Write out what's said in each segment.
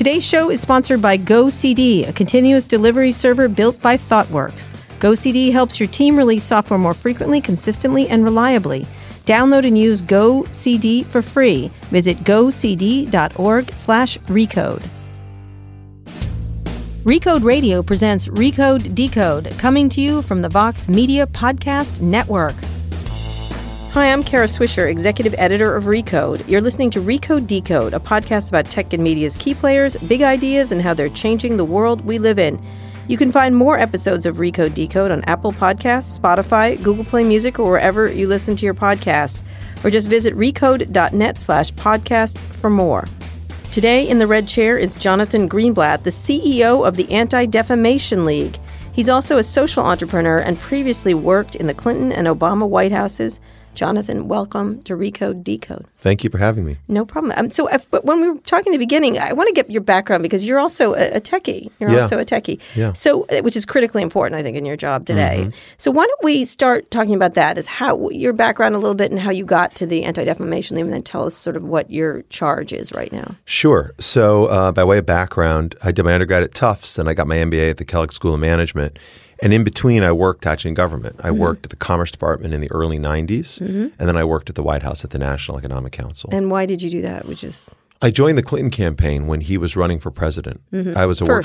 Today's show is sponsored by GoCD, a continuous delivery server built by ThoughtWorks. GoCD helps your team release software more frequently, consistently, and reliably. Download and use GoCD for free. Visit gocd.org/recode. Recode Radio presents Recode Decode, coming to you from the Vox Media Podcast Network. Hi, I'm Kara Swisher, executive editor of Recode. You're listening to Recode Decode, a podcast about tech and media's key players, big ideas, and how they're changing the world we live in. You can find more episodes of Recode Decode on Apple Podcasts, Spotify, Google Play Music, or wherever you listen to your podcast. Or just visit recode.net/podcasts for more. Today in the red chair is Jonathan Greenblatt, the CEO of the Anti-Defamation League. He's also a social entrepreneur and previously worked in the Clinton and Obama White Houses. Jonathan, welcome to Recode Decode. Thank you for having me. No problem. But when we were talking in the beginning, I want to get your background because you're also a techie. Yeah. So, which is critically important, I think, in your job today. Mm-hmm. So why don't we start talking about that as how your background a little bit and how you got to the Anti-Defamation League, and then tell us sort of what your charge is right now. Sure. So by way of background, I did my undergrad at Tufts and I got my MBA at the Kellogg School of Management. And in between, I worked actually in government. I worked at the Commerce Department in the early 90s, and then I worked at the White House at the National Economic Council. And why did you do that? I joined the Clinton campaign when he was running for president. I was a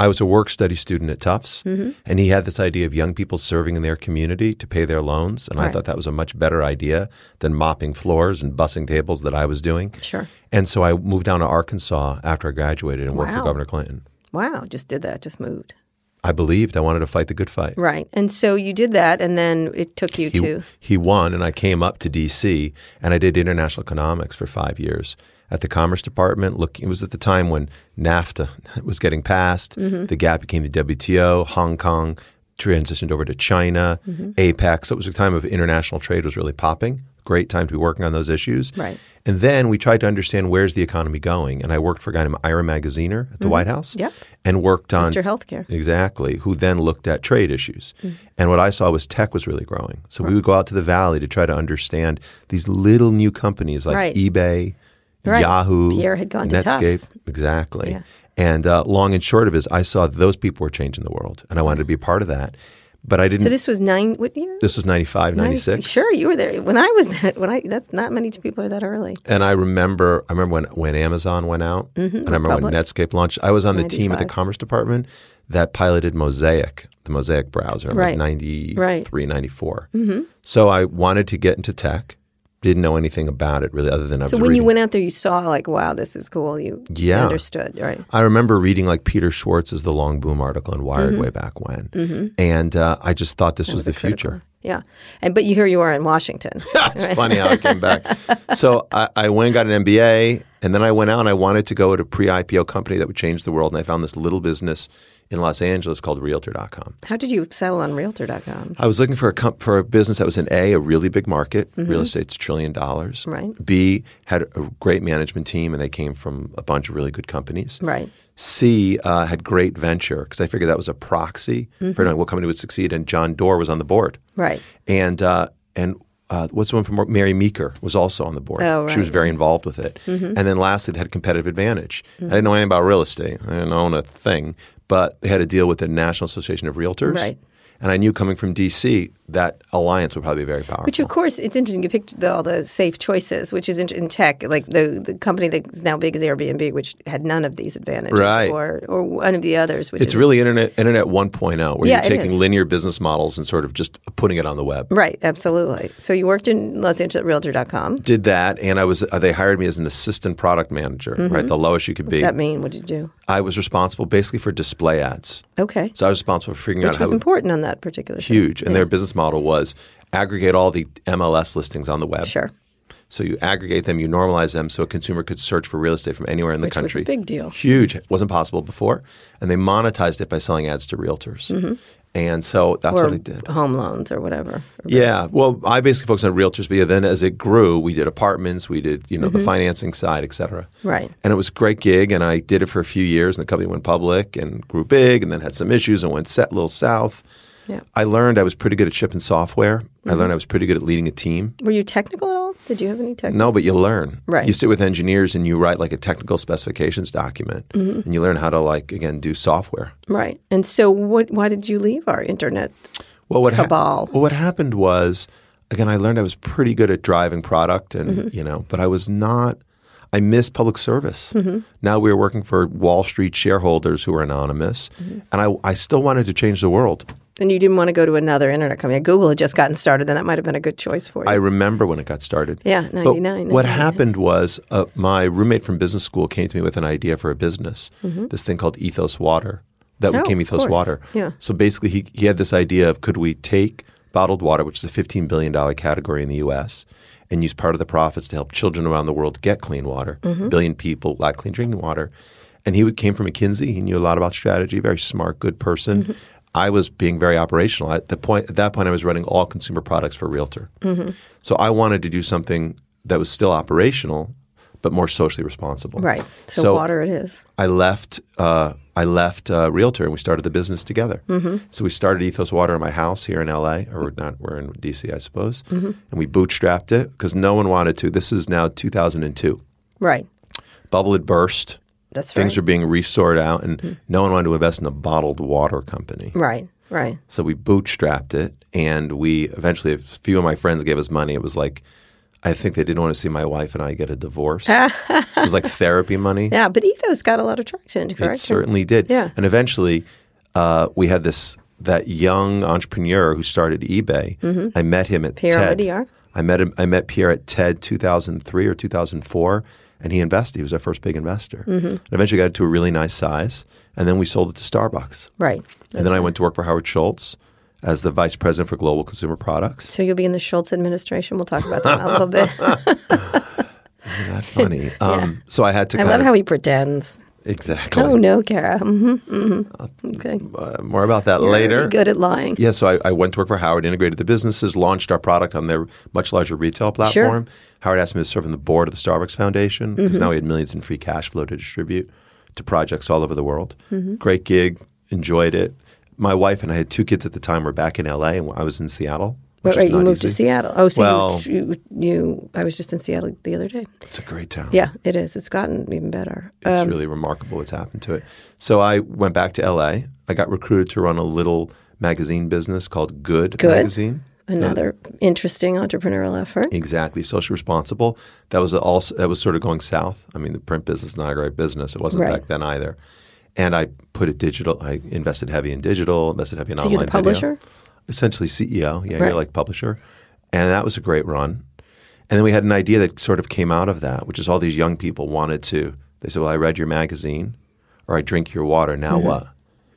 I was a work study student at Tufts, and he had this idea of young people serving in their community to pay their loans, and I thought that was a much better idea than mopping floors and bussing tables that I was doing. Sure. And so I moved down to Arkansas after I graduated and worked for Governor Clinton. Wow, just did that, just moved. I believed. I wanted to fight the good fight. Right. And so you did that, and then it took you to… He won, and I came up to D.C., and I did international economics for 5 years at the Commerce Department. Look, it was at the time when NAFTA was getting passed. The Gap became the WTO. Hong Kong transitioned over to China. APEC. So it was a time of international trade was really popping. Great time to be working on those issues. Right. And then we tried to understand where's the economy going. And I worked for a guy named Ira Magaziner at the White House and worked on… Mr. Healthcare. Exactly. Who then looked at trade issues. And what I saw was tech was really growing. So we would go out to the valley to try to understand these little new companies like eBay, Yahoo, Pierre had gone to Netscape. Tufts. Exactly. Yeah. And long and short of it is I saw those people were changing the world. And I wanted to be a part of that. But I didn't. So this was what year? This was 95, 96. Sure, you were there when I was that. That's not many people are that early. And I remember when Amazon went out, and I remember when Netscape launched. I was on the 95. Team at the Commerce Department that piloted Mosaic, the Mosaic browser, in like 93, 94. So I wanted to get into tech. Didn't know anything about it really, other than I was reading. You went out there, you saw like, wow, this is cool. You understood, right? I remember reading like Peter Schwartz's The Long Boom article in Wired way back when, and I just thought this was the future. Yeah, but here you are in Washington. That's funny how I came back. So I went and got an MBA, and then I went out and I wanted to go to a pre-IPO company that would change the world, and I found this little business in Los Angeles called Realtor.com. How did you settle on Realtor.com? I was looking for a business that was in A, a really big market. Real estate's $1 trillion. Right. B, had a great management team, and they came from a bunch of really good companies. Right. C, had great venture, because I figured that was a proxy for knowing what company would succeed, and John Doerr was on the board. Right. And what's the one from Mary Meeker was also on the board. Oh, right. She was very involved with it. And then lastly, it had competitive advantage. I didn't know anything about real estate. I didn't own a thing. But they had to deal with the National Association of Realtors. Right. And I knew coming from D.C., that alliance would probably be very powerful. Which, of course, it's interesting. You picked all the safe choices, which is in tech. Like the company that's now big is Airbnb, which had none of these advantages. Right. Or one of the others. Which it's really Internet 1.0, where you're taking linear business models and sort of just putting it on the web. Right. Absolutely. So you worked in Los Angeles at Realtor.com. Did that. And I was. They hired me as an assistant product manager, right? The lowest you could be. What does that mean? What did you do? I was responsible basically for display ads. Okay. So I was responsible for figuring out how— Which was important on that particular thing. Huge. And their business model was aggregate all the MLS listings on the web. Sure. So you aggregate them, you normalize them so a consumer could search for real estate from anywhere in the country. Which was a big deal. Huge. It wasn't possible before. And they monetized it by selling ads to realtors. And so that's what I did. Home loans or whatever. Yeah. Well, I basically focused on realtors, but then as it grew, we did apartments, we did, the financing side, et cetera. Right. And it was a great gig, and I did it for a few years, and the company went public and grew big and then had some issues and went a little south. Yeah. I learned I was pretty good at shipping software. I learned I was pretty good at leading a team. Were you technical at all? Did you have any technical? No, but you learn. Right. You sit with engineers and you write like a technical specifications document, mm-hmm. and you learn how to like, again, do software. Right. And so why did you leave our internet cabal? What happened was, again, I learned I was pretty good at driving product and, mm-hmm. But I was not – I missed public service. Mm-hmm. Now we were working for Wall Street shareholders who were anonymous, mm-hmm. and I still wanted to change the world. And you didn't want to go to another internet company. Google had just gotten started, and that might have been a good choice for you. I remember when it got started. Yeah, 99. But what happened was my roommate from business school came to me with an idea for a business, mm-hmm. this thing called Ethos Water. That became Ethos Water. Yeah. So basically he had this idea of could we take bottled water, which is a $15 billion category in the U.S., and use part of the profits to help children around the world get clean water. Mm-hmm. A billion people lack clean drinking water. And he came from McKinsey. He knew a lot about strategy, very smart, good person. Mm-hmm. I was being very operational. At that point, I was running all consumer products for Realtor. Mm-hmm. So I wanted to do something that was still operational but more socially responsible. Right. So water it is. I left Realtor and we started the business together. Mm-hmm. So we started Ethos Water in my house here in L.A. We're in D.C., I suppose. Mm-hmm. And we bootstrapped it because no one wanted to. This is now 2002. Right. Bubble had burst. That's right. Things were being resorted out and mm-hmm. no one wanted to invest in a bottled water company. Right, right. So we bootstrapped it and we eventually – a few of my friends gave us money. It was like – I think they didn't want to see my wife and I get a divorce. It was like therapy money. Yeah, but Ethos got a lot of traction, correct? It certainly did. Yeah. And eventually we had that young entrepreneur who started eBay. Mm-hmm. I met him at Pierre TED. Pierre Omidyar. I met Pierre at TED 2003 or 2004, and he invested. He was our first big investor. Mm-hmm. And eventually got it to a really nice size, and then we sold it to Starbucks. Right. I went to work for Howard Schultz as the vice president for global consumer products. So you'll be in the Schultz administration. We'll talk about that a little bit. Isn't that funny? Yeah. So I had to I love how he pretends. Exactly. Oh, no, Kara. Mm-hmm, mm-hmm. Okay. More about that later. You're good at lying. Yeah, so I went to work for Howard, integrated the businesses, launched our product on their much larger retail platform. Sure. Howard asked me to serve on the board of the Starbucks Foundation because mm-hmm. now we had millions in free cash flow to distribute to projects all over the world. Mm-hmm. Great gig. Enjoyed it. My wife and I had two kids at the time. We're back in L.A. and I was in Seattle. Right, you moved to Seattle. Oh, so I was just in Seattle the other day. It's a great town. Yeah, it is. It's gotten even better. It's really remarkable what's happened to it. So I went back to L.A. I got recruited to run a little magazine business called Good Magazine. Another interesting entrepreneurial effort. Exactly. Socially responsible. That was sort of going south. I mean, the print business is not a great business. It wasn't back then either. And I put it digital. I invested heavy in digital, invested heavy in online video. So you're the publisher? Video. Essentially CEO. Yeah, right. You're like publisher. And that was a great run. And then we had an idea that sort of came out of that, which is all these young people wanted to. They said, well, I read your magazine or I drink your water. Now mm-hmm. what?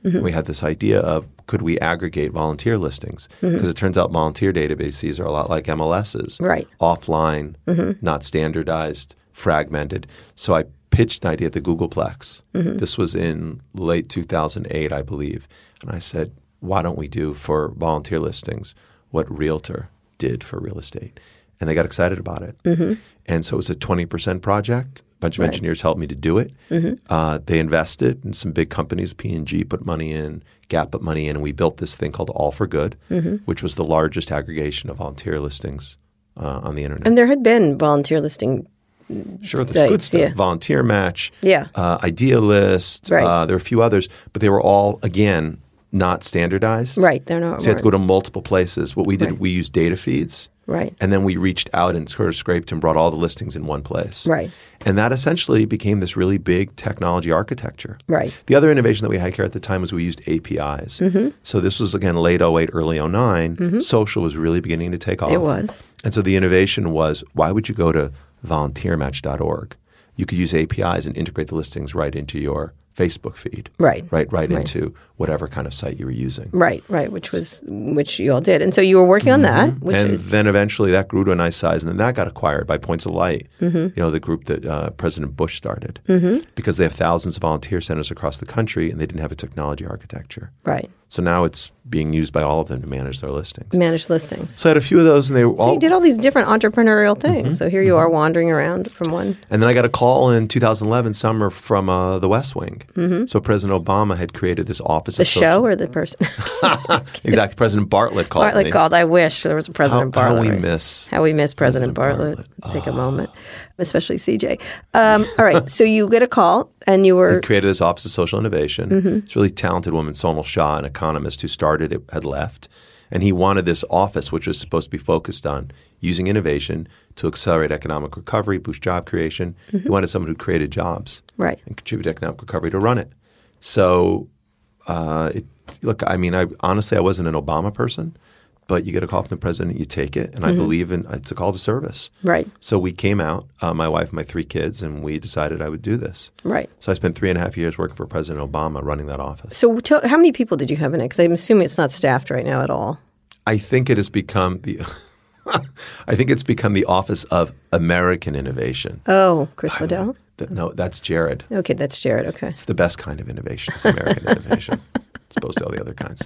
Mm-hmm. We had this idea of could we aggregate volunteer listings? Because mm-hmm. it turns out volunteer databases are a lot like MLSs. Right. Offline, mm-hmm. not standardized, fragmented. So I pitched an idea at the Googleplex. Mm-hmm. This was in late 2008, I believe. And I said, why don't we do for volunteer listings what Realtor did for real estate? And they got excited about it. Mm-hmm. And so it was a 20% project. A bunch of engineers helped me to do it. Mm-hmm. They invested in some big companies. P&G put money in. Gap put money in. And we built this thing called All for Good, mm-hmm. which was the largest aggregation of volunteer listings on the internet. And there had been volunteer listing sure, there's good stuff. Yeah. Volunteer Match, Idealist, right. There are a few others, but they were all, again, not standardized. Right, they're not. So you had to go to multiple places. What we did, we used data feeds. Right. And then we reached out and sort of scraped and brought all the listings in one place. Right. And that essentially became this really big technology architecture. Right. The other innovation that we had here at the time was we used APIs. Mm-hmm. So this was, again, late 08, early 09. Mm-hmm. Social was really beginning to take off. It was. And so the innovation was, why would you go to volunteermatch.org. You could use APIs and integrate the listings right into your Facebook feed. Right. Into whatever kind of site you were using. Right, which you all did. And so you were working on that. Then eventually that grew to a nice size, and then that got acquired by Points of Light, mm-hmm. The group that President Bush started, mm-hmm. because they have thousands of volunteer centers across the country, and they didn't have a technology architecture. Right. So now it's being used by all of them to manage their listings. Manage listings. So I had a few of those, and they were all... So you did all these different entrepreneurial things. Mm-hmm, so here you are wandering around from one. And then I got a call in 2011 summer from the West Wing. Mm-hmm. So President Obama had created this office. The show or the person? Exactly. President Bartlett called me. I wish there was a President Bartlett. How we miss President Bartlett. Let's take a moment, especially CJ. All right. So you get a call, and you were... I created this Office of Social Innovation. Mm-hmm. It's a really talented woman, Sonal Shah, an economist who started it, had left, and he wanted this office, which was supposed to be focused on using innovation to accelerate economic recovery, boost job creation. Mm-hmm. He wanted someone who created jobs, right, and contributed to economic recovery to run it. So, I wasn't an Obama person, but you get a call from the president, you take it, and mm-hmm. I believe it's a call to service. Right. So we came out, my wife and my three kids, and we decided I would do this. Right. So I spent 3.5 years working for President Obama running that office. So how many people did you have in it? Because I'm assuming it's not staffed right now at all. I think it has become the Office of American Innovation. Oh, Chris Liddell? No, that's Jared. Okay, that's Jared. Okay. It's the best kind of innovation. It's American innovation. As opposed to all the other kinds.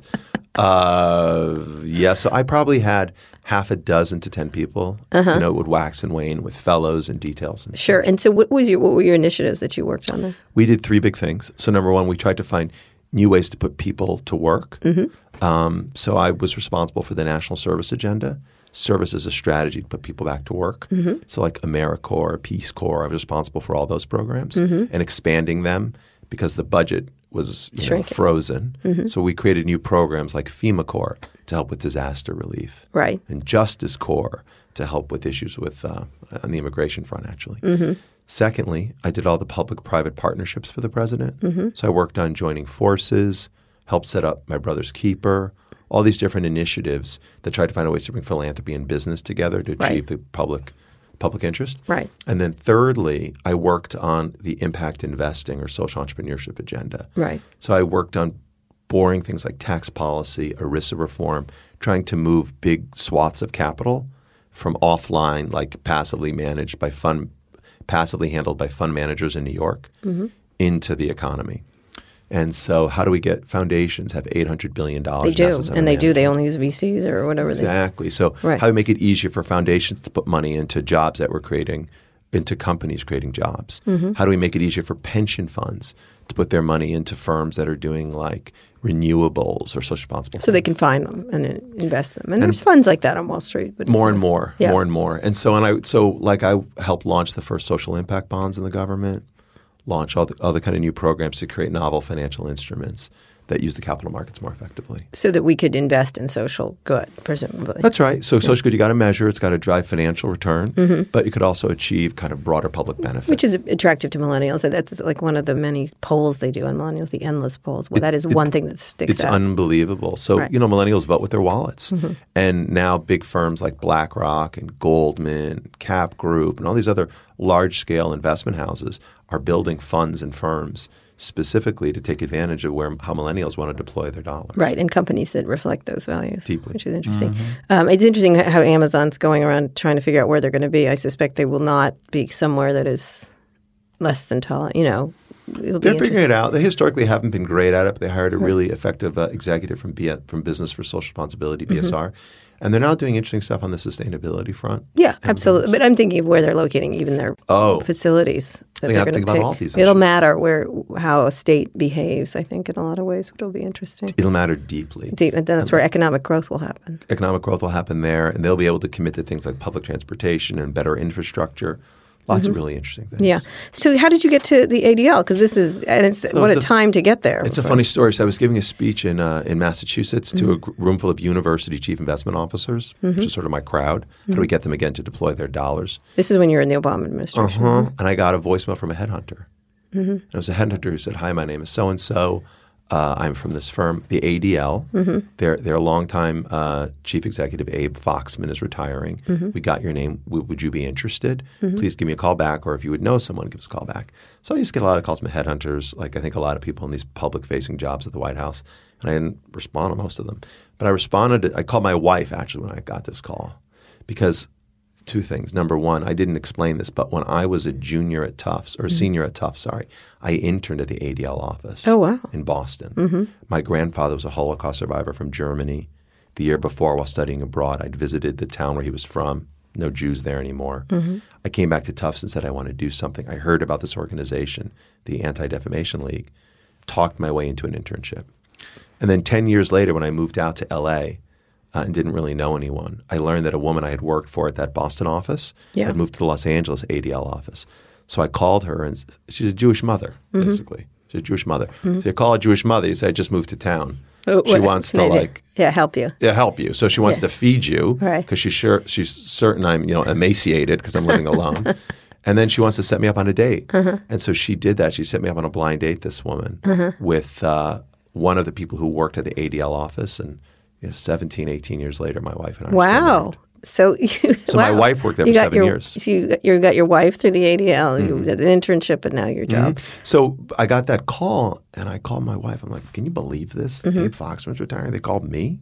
So I probably had 6 to 10 people. Uh-huh. It would wax and wane with fellows and details. And sure. Such. And so what were your initiatives that you worked on there? We did 3 big things. So number 1, we tried to find new ways to put people to work. Mm-hmm. So I was responsible for the National Service Agenda. Service is a strategy to put people back to work. Mm-hmm. So like AmeriCorps, Peace Corps, I was responsible for all those programs mm-hmm. and expanding them because the budget was frozen. Mm-hmm. So we created new programs like FEMA Corps to help with disaster relief. Right. And Justice Corps to help with issues with on the immigration front, actually. Mm-hmm. Secondly, I did all the public-private partnerships for the president. Mm-hmm. So I worked on joining forces, helped set up My Brother's Keeper, all these different initiatives that tried to find a way to bring philanthropy and business together to achieve the public interest. Right. And then thirdly, I worked on the impact investing or social entrepreneurship agenda. Right. So I worked on boring things like tax policy, ERISA reform, trying to move big swaths of capital from offline, like passively handled by fund managers in New York mm-hmm. into the economy. And so how do we get foundations have $800 billion? They do, and they do. They only use VCs or whatever. Exactly. So how do we make it easier for foundations to put money into jobs that we're creating, into companies creating jobs? Mm-hmm. How do we make it easier for pension funds to put their money into firms that are doing like renewables or social responsible things? So they can find them and invest them. And there's funds like that on Wall Street. But more and more. And so I helped launch the first social impact bonds in the government. Launch all the other kind of new programs to create novel financial instruments that use the capital markets more effectively. So that we could invest in social good, presumably. That's right. So social good, you got to measure. It's got to drive financial return. Mm-hmm. But you could also achieve kind of broader public benefit. Which is attractive to millennials. That's like one of the many polls they do on millennials, the endless polls. Well, that is one thing that sticks out. It's unbelievable. So, millennials vote with their wallets. Mm-hmm. And now big firms like BlackRock and Goldman, Cap Group, and all these other large-scale investment houses are building funds and firms specifically to take advantage of how millennials want to deploy their dollars. Right, and companies that reflect those values. Deeply. Which is interesting. Mm-hmm. It's interesting how Amazon's going around trying to figure out where they're going to be. I suspect they will not be somewhere that is less than tall, They're figuring it out. They historically haven't been great at it, but they hired a really effective executive from Business for Social Responsibility, BSR. Mm-hmm. And they're now doing interesting stuff on the sustainability front. Yeah, absolutely. But I'm thinking of where they're locating even their facilities. They have to think about all these issues. It'll matter how a state behaves, I think, in a lot of ways, which will be interesting. It'll matter deeply. And that's where economic growth will happen. Economic growth will happen there, and they'll be able to commit to things like public transportation and better infrastructure. Lots mm-hmm. of really interesting things. Yeah. So how did you get to the ADL? Because this is – and it's a time to get there. It's a funny story. So I was giving a speech in Massachusetts mm-hmm. to a room full of university chief investment officers, mm-hmm. which is sort of my crowd. Mm-hmm. How do we get them again to deploy their dollars? This is when you were in the Obama administration. Uh-huh. And I got a voicemail from a headhunter. Mm-hmm. And it was a headhunter who said, hi, my name is so-and-so. I'm from this firm, the ADL. Mm-hmm. Their longtime chief executive, Abe Foxman, is retiring. Mm-hmm. We got your name. Would you be interested? Mm-hmm. Please give me a call back, or if you would know someone, give us a call back. So I used to get a lot of calls from headhunters, like I think a lot of people in these public-facing jobs at the White House, and I didn't respond to most of them. But I called my wife, actually, when I got this call because two things. Number one, I didn't explain this, but when I was a junior at Tufts, or senior at Tufts, sorry, I interned at the ADL office in Boston. My grandfather was a Holocaust survivor from Germany. The year before, while studying abroad, I'd visited the town where he was from. No Jews there anymore. I came back to Tufts and said, I want to do something. I heard about this organization, the Anti-Defamation League, talked my way into an internship. And then 10 years later, when I moved out to L.A., and didn't really know anyone, I learned that a woman I had worked for at that Boston office had moved to the Los Angeles ADL office. So I called her, and she's a Jewish mother, basically. She's a Jewish mother. So you call a Jewish mother, you say, I just moved to town. She wants to help you. So she wants to feed you because she's certain I'm emaciated because I'm living alone. And then she wants to set me up on a date. And so she did that. She set me up on a blind date, this woman, with one of the people who worked at the ADL office. And 17, 18 years later, my wife and I were married. My wife worked there for 7 years. So you got your wife through the ADL. You did an internship and now your job. So I got that call and I called my wife. I'm like, can you believe this? Abe Foxman's retiring. They called me.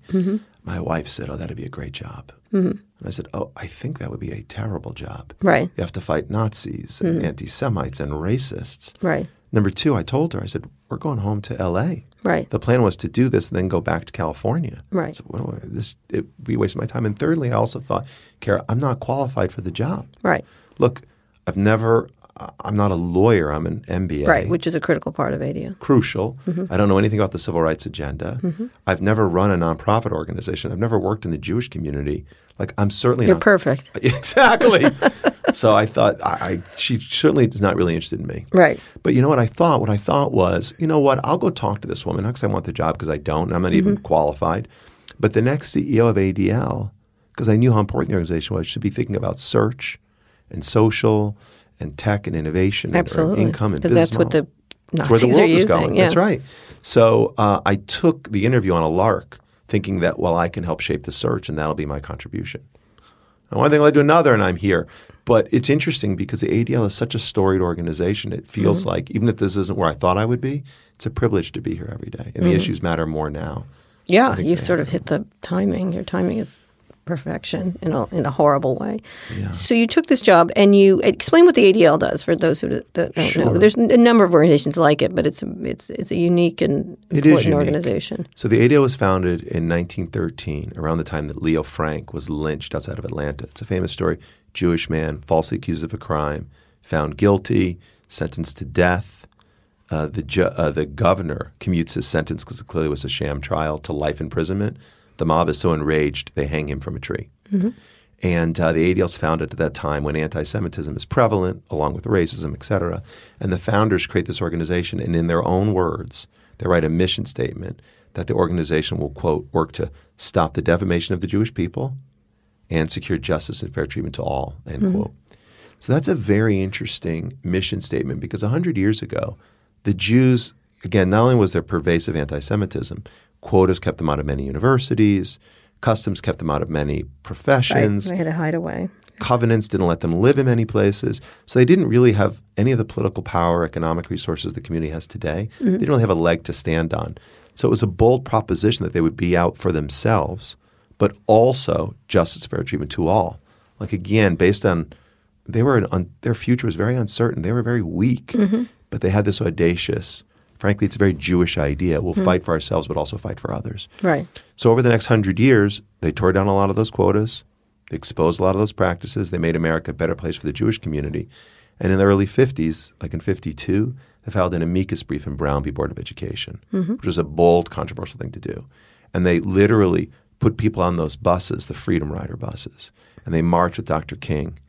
My wife said, oh, that'd be a great job. And I said, oh, I think that would be a terrible job. Right. You have to fight Nazis and anti-Semites and racists. Right. Number two, I told her, I said, we're going home to L.A. Right. The plan was to do this and then go back to California. Right. So it would be a waste of my time. And thirdly, I also thought, Kara, I'm not qualified for the job. Right. Look, I'm not a lawyer. I'm an MBA. Right, which is a critical part of ADL. Crucial. I don't know anything about the civil rights agenda. I've never run a nonprofit organization. I've never worked in the Jewish community. Like, I'm certainly not. You're perfect. Exactly. So I thought, she certainly is not really interested in me. Right. But you know what I thought? What I thought was, you know what? I'll go talk to this woman, not because I want the job, because I don't, and I'm not even qualified. But the next CEO of ADL, because I knew how important the organization was, should be thinking about search and social and tech and innovation and income and business. Because that's what the Nazis where the world is going. Yeah. That's right. So I took the interview on a lark, thinking that, well, I can help shape the search and that'll be my contribution. And one thing led to another and I'm here. But it's interesting because the ADL is such a storied organization. It feels like, even if this isn't where I thought I would be, it's a privilege to be here every day. And the issues matter more now. Yeah, you sort of hit the timing. Your timing is perfection in a horrible way. Yeah. So you took this job and you – explain what the ADL does for those who that don't know. There's a number of organizations like it, but it's a unique and important organization. So the ADL was founded in 1913, around the time that Leo Frank was lynched outside of Atlanta. It's a famous story. Jewish man, falsely accused of a crime, found guilty, sentenced to death. The governor commutes his sentence because it clearly was a sham trial to life imprisonment. The mob is so enraged, they hang him from a tree. And the ADL is founded at that time when anti-Semitism is prevalent, along with racism, et cetera. And the founders create this organization, and in their own words, they write a mission statement that the organization will, quote, work to stop the defamation of the Jewish people and secure justice and fair treatment to all, end quote. So that's a very interesting mission statement because 100 years ago, the Jews, again, not only was there pervasive anti-Semitism, quotas kept them out of many universities. Customs kept them out of many professions. Right. They had a hideaway. Covenants didn't let them live in many places. So they didn't really have any of the political power, economic resources the community has today. They didn't really have a leg to stand on. So it was a bold proposition that they would be out for themselves, but also justice, fair treatment to all. Like again, based on their future was very uncertain. They were very weak, but they had this audacious – frankly, it's a very Jewish idea. We'll fight for ourselves, but also fight for others. Right. So over the next 100 years, they tore down a lot of those quotas. They exposed a lot of those practices. They made America a better place for the Jewish community. And in the early 50s, like in 52, they filed an amicus brief in Brown v. Board of Education, which was a bold, controversial thing to do. And they literally put people on those buses, the Freedom Rider buses, and they marched with Dr. King.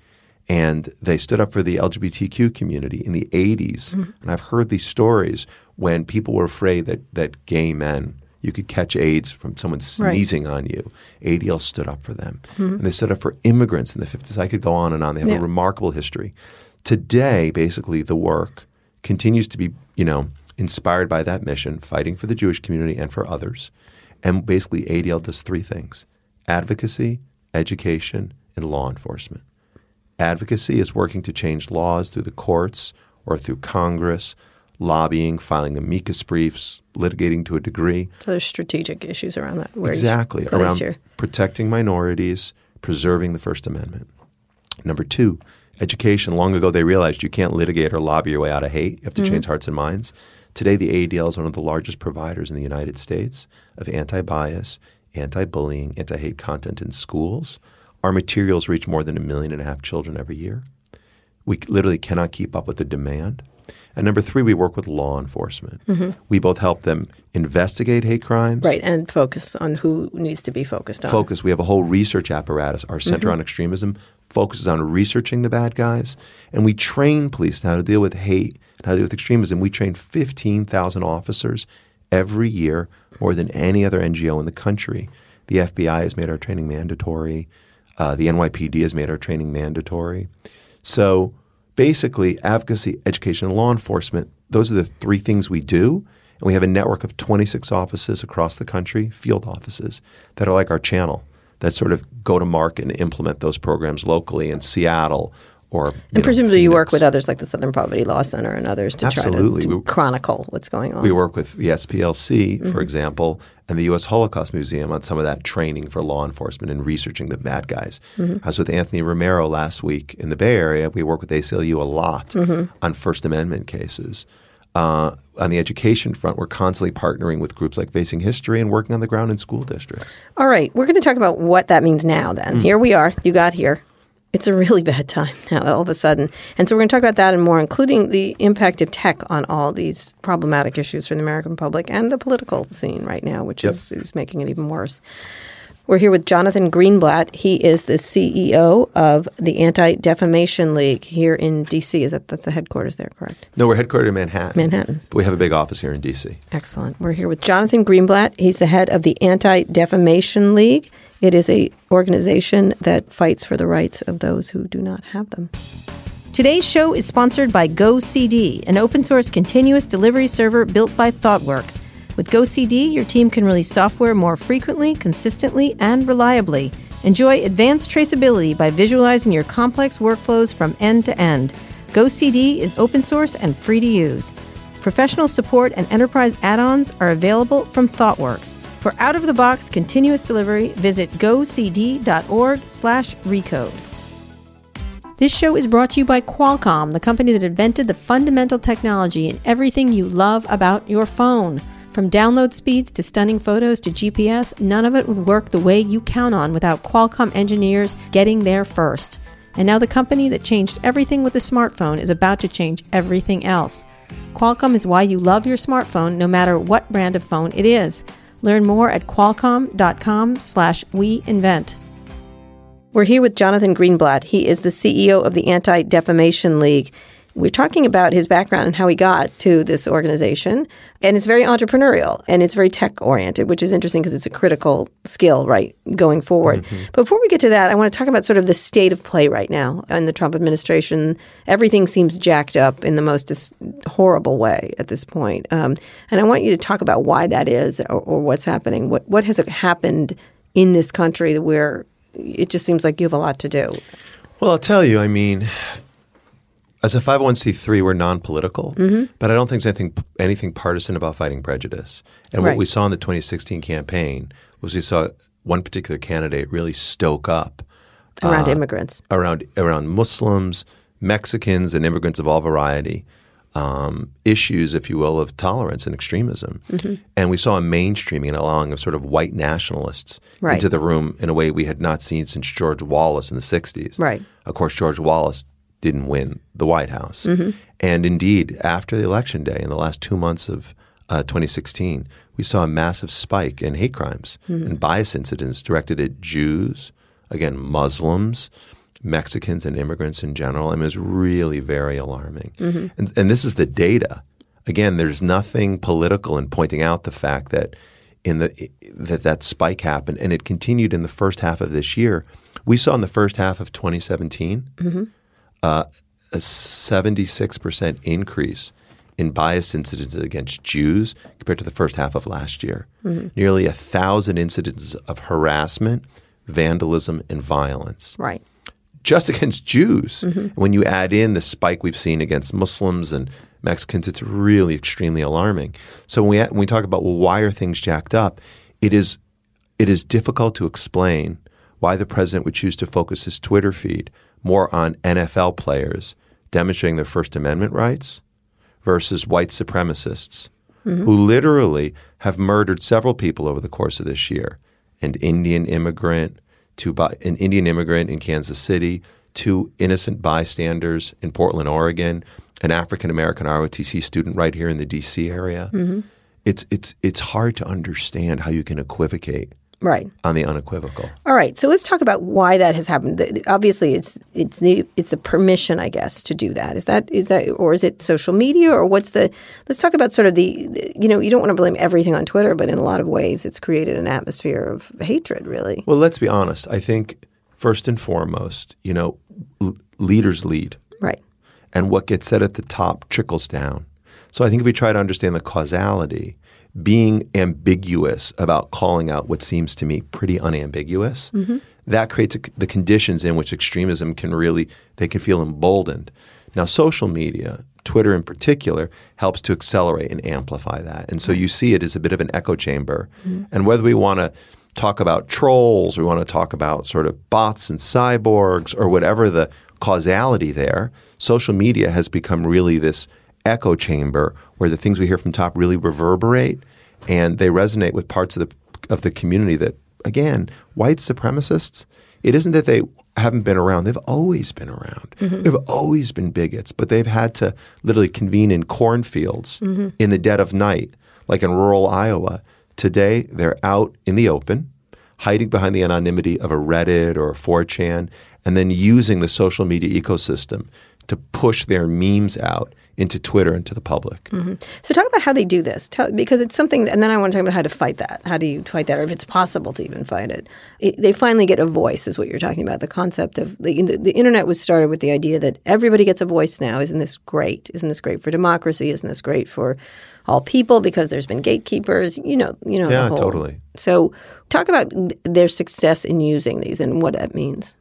And they stood up for the LGBTQ community in the 80s. And I've heard these stories when people were afraid that gay men, you could catch AIDS from someone sneezing on you. ADL stood up for them. And they stood up for immigrants in the 50s. I could go on and on. They have a remarkable history. Today, basically, the work continues to be, inspired by that mission, fighting for the Jewish community and for others. And basically, ADL does three things: advocacy, education, and law enforcement. Advocacy is working to change laws through the courts or through Congress, lobbying, filing amicus briefs, litigating to a degree. So there's strategic issues around that. Exactly. Around protecting minorities, preserving the First Amendment. Number two, education. Long ago, they realized you can't litigate or lobby your way out of hate. You have to change hearts and minds. Today, the ADL is one of the largest providers in the United States of anti-bias, anti-bullying, anti-hate content in schools. Our materials reach more than 1.5 million children every year. We literally cannot keep up with the demand. And number three, we work with law enforcement. We both help them investigate hate crimes. Right, and focus on who needs to be focused on. Focus. We have a whole research apparatus. Our Center on Extremism focuses on researching the bad guys. And we train police how to deal with hate and how to deal with extremism. We train 15,000 officers every year, more than any other NGO in the country. The FBI has made our training mandatory. The NYPD has made our training mandatory. So basically, advocacy, education, and law enforcement, those are the three things we do. And we have a network of 26 offices across the country, field offices, that are like our channel that sort of go to market and implement those programs locally in Seattle or And presumably Phoenix. You work with others like the Southern Poverty Law Center and others to try to chronicle what's going on. We work with the SPLC, for example, and the U.S. Holocaust Museum on some of that training for law enforcement and researching the bad guys. I was with Anthony Romero last week in the Bay Area. We work with ACLU a lot on First Amendment cases. On the education front, we're constantly partnering with groups like Facing History and working on the ground in school districts. All right. We're going to talk about what that means now then. Here we are. You got here. It's a really bad time now all of a sudden. And so we're going to talk about that and more, including the impact of tech on all these problematic issues for the American public and the political scene right now, which is making it even worse. We're here with Jonathan Greenblatt. He is the CEO of the Anti-Defamation League here in D.C. That's the headquarters there, correct? No, we're headquartered in Manhattan. But we have a big office here in D.C. Excellent. We're here with Jonathan Greenblatt. He's the head of the Anti-Defamation League. It is an organization that fights for the rights of those who do not have them. Today's show is sponsored by GoCD, an open-source continuous delivery server built by ThoughtWorks. With GoCD, your team can release software more frequently, consistently, and reliably. Enjoy advanced traceability by visualizing your complex workflows from end to end. GoCD is open source and free to use. Professional support and enterprise add-ons are available from ThoughtWorks. For out-of-the-box continuous delivery, visit gocd.org/recode. This show is brought to you by Qualcomm, the company that invented the fundamental technology in everything you love about your phone. From download speeds to stunning photos to GPS, none of it would work the way you count on without Qualcomm engineers getting there first. And now the company that changed everything with the smartphone is about to change everything else. Qualcomm is why you love your smartphone, no matter what brand of phone it is. Learn more at qualcomm.com/weinvent. We're here with Jonathan Greenblatt. He is the CEO of the Anti-Defamation League. We're talking about his background and how he got to this organization. And it's very entrepreneurial and it's very tech-oriented, which is interesting because it's a critical skill, right, going forward. Before we get to that, I want to talk about sort of the state of play right now in the Trump administration. Everything seems jacked up in the most horrible way at this point. And I want you to talk about why that is or what's happening. What has happened in this country where it just seems like you have a lot to do? Well, I'll tell you, I mean – as a 501c3, we're non-political, but I don't think there's anything partisan about fighting prejudice. And what we saw in the 2016 campaign was we saw one particular candidate really stoke up around immigrants, around Muslims, Mexicans, and immigrants of all variety, issues, if you will, of tolerance and extremism. And we saw a mainstreaming and allowing of sort of white nationalists into the room in a way we had not seen since George Wallace in the 60s. Of course, George Wallace didn't win the White House. And indeed, after the election day, in the last 2 months of 2016, we saw a massive spike in hate crimes and bias incidents directed at Jews, again, Muslims, Mexicans, and immigrants in general. I mean, it was really very alarming. And this is the data. Again, there's nothing political in pointing out the fact that that spike happened, and it continued in the first half of this year. We saw in the first half of 2017 a 76% increase in bias incidents against Jews compared to the first half of last year. Nearly 1,000 incidents of harassment, vandalism, and violence. Just against Jews. When you add in the spike we've seen against Muslims and Mexicans, it's really extremely alarming. So when we talk about, well, why are things jacked up, it is difficult to explain why the president would choose to focus his Twitter feed more on NFL players demonstrating their First Amendment rights versus white supremacists who literally have murdered several people over the course of this year, an Indian immigrant in Kansas City, two innocent bystanders in Portland, Oregon, an African-American ROTC student right here in the D.C. area. Mm-hmm. It's hard to understand how you can equivocate right on the unequivocal. All right. So let's talk about why that has happened. Obviously, it's the permission, I guess, to do that. Is that or is it social media or what's the – let's talk about sort of the – you know, you don't want to blame everything on Twitter, but in a lot of ways it's created an atmosphere of hatred really. Well, let's be honest. I think first and foremost, you know, leaders lead. Right. And what gets said at the top trickles down. So I think if we try to understand the causality, being ambiguous about calling out what seems to me pretty unambiguous, that creates the conditions in which extremism can really – they can feel emboldened. Now, social media, Twitter in particular, helps to accelerate and amplify that. And so you see it as a bit of an echo chamber. Mm-hmm. And whether we want to talk about trolls, we want to talk about sort of bots and cyborgs or whatever the causality there, social media has become really this – echo chamber where the things we hear from top really reverberate and they resonate with parts of the community that, again, white supremacists, it isn't that they haven't been around. They've always been around. Mm-hmm. They've always been bigots, but they've had to literally convene in cornfields in the dead of night, like in rural Iowa. Today, they're out in the open, hiding behind the anonymity of a Reddit or a 4chan, and then using the social media ecosystem to push their memes out into Twitter and to the public. Mm-hmm. So talk about how they do this, because it's something – and then I want to talk about how to fight that. How do you fight that, or if it's possible to even fight it? They finally get a voice is what you're talking about. The concept of the internet was started with the idea that everybody gets a voice now. Isn't this great? Isn't this great for democracy? Isn't this great for all people because there's been gatekeepers? You know. Yeah, the whole. Totally. So talk about their success in using these and what that means.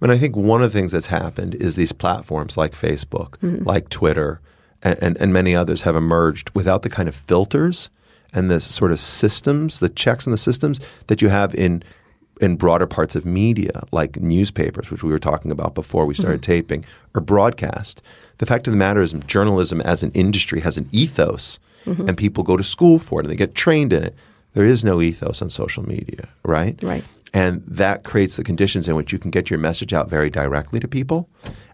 I mean, I think one of the things that's happened is these platforms like Facebook, like Twitter, and many others have emerged without the kind of filters and the sort of systems, the checks and the systems that you have in broader parts of media, like newspapers, which we were talking about before we started taping, or broadcast. The fact of the matter is journalism as an industry has an ethos, and people go to school for it and they get trained in it. There is no ethos on social media, right? Right. And that creates the conditions in which you can get your message out very directly to people.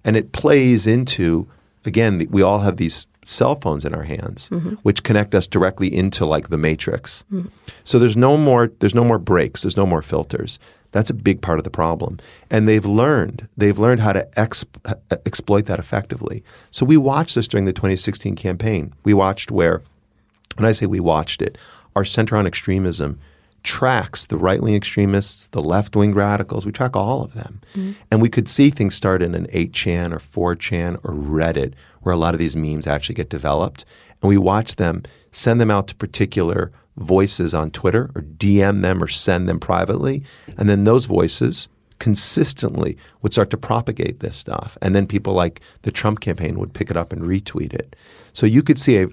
And it plays into, again, we all have these cell phones in our hands, which connect us directly into like the matrix. Mm-hmm. So there's no more breaks. There's no more filters. That's a big part of the problem. And they've learned how to exploit that effectively. So we watched this during the 2016 campaign. We watched where, when I say we watched it, our center on extremism tracks the right-wing extremists, the left-wing radicals. We track all of them. Mm-hmm. And we could see things start in an 8chan or 4chan or Reddit where a lot of these memes actually get developed. And we watch them, send them out to particular voices on Twitter or DM them or send them privately. And then those voices consistently would start to propagate this stuff. And then people like the Trump campaign would pick it up and retweet it. So you could see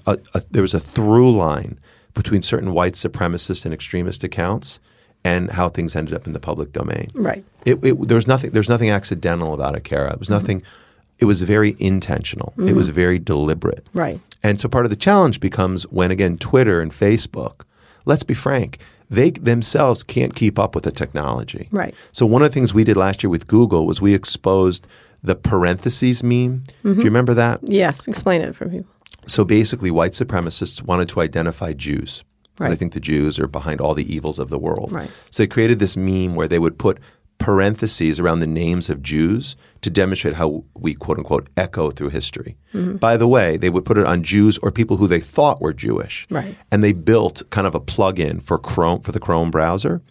there was a through line between certain white supremacist and extremist accounts and how things ended up in the public domain. Right. There was nothing accidental about it, Kara. It was nothing – it was very intentional. Mm-hmm. It was very deliberate. Right. And so part of the challenge becomes when, again, Twitter and Facebook, let's be frank, they themselves can't keep up with the technology. Right. So one of the things we did last year with Google was we exposed the parentheses meme. Mm-hmm. Do you remember that? Yes. Explain it for people. So basically, white supremacists wanted to identify Jews. Right. I think the Jews are behind all the evils of the world. Right. So they created this meme where they would put parentheses around the names of Jews to demonstrate how we, quote unquote, echo through history. Mm-hmm. By the way, they would put it on Jews or people who they thought were Jewish. Right. And they built kind of a plug-in for Chrome, for the Chrome browser,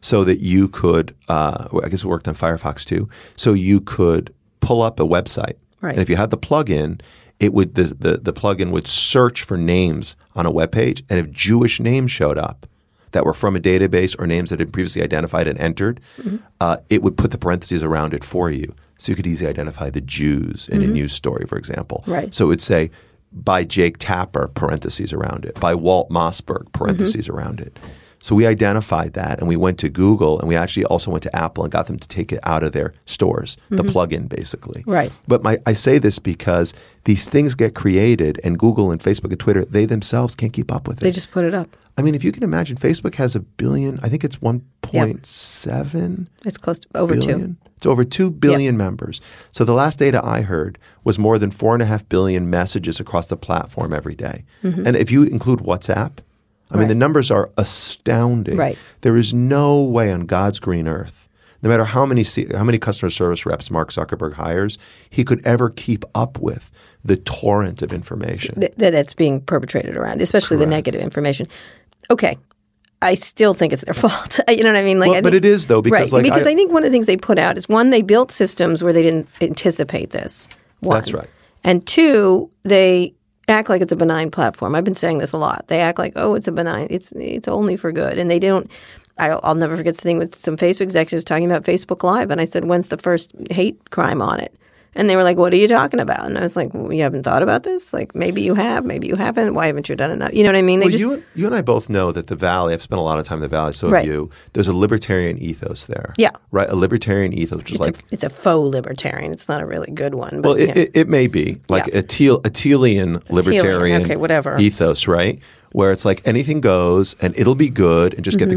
so that you could I guess it worked on Firefox too. So you could pull up a website. Right. And if you had the plug-in, it would the plugin would search for names on a web page, and if Jewish names showed up that were from a database or names that had previously identified and entered, it would put the parentheses around it for you, so you could easily identify the Jews in a news story, for example. Right. So it would say by Jake Tapper (parentheses around it), by Walt Mossberg (parentheses around it). So we identified that, and we went to Google, and we actually also went to Apple and got them to take it out of their stores, the plugin basically. Right. But I say this because these things get created, and Google and Facebook and Twitter, they themselves can't keep up with it. They just put it up. I mean, if you can imagine, Facebook has 1 billion, I think it's 1.7. Yep. It's close to over billion. 2. It's over 2 billion members. So the last data I heard was more than 4.5 billion messages across the platform every day. And if you include WhatsApp, I mean, the numbers are astounding. There is no way on God's green earth, no matter how many customer service reps Mark Zuckerberg hires, he could ever keep up with the torrent of information that's being perpetrated around, especially the negative information. Okay. I still think it's their fault. You know what I mean? Like, well, I think, but it is, though, because like because I think one of the things they put out is, one, they built systems where they didn't anticipate this. That's right. And two, they act like it's a benign platform. I've been saying this a lot. They act like, oh, it's a benign, it's only for good. And they don't. I'll never forget the thing with some Facebook executives talking about Facebook Live, and I said, when's the first hate crime on it? And they were like, what are you talking about? And I was like, well, you haven't thought about this? Like, maybe you have, maybe you haven't. Why haven't you done enough? You know what I mean? They you and I both know that the Valley, I've spent a lot of time in the Valley, so have you. There's a libertarian ethos there. Yeah. Right? A libertarian ethos, which is like – it's a faux libertarian. It's not a really good one. But, well, it may be. Like a Thielian libertarian ethos, right? Where it's like anything goes and it'll be good and just get the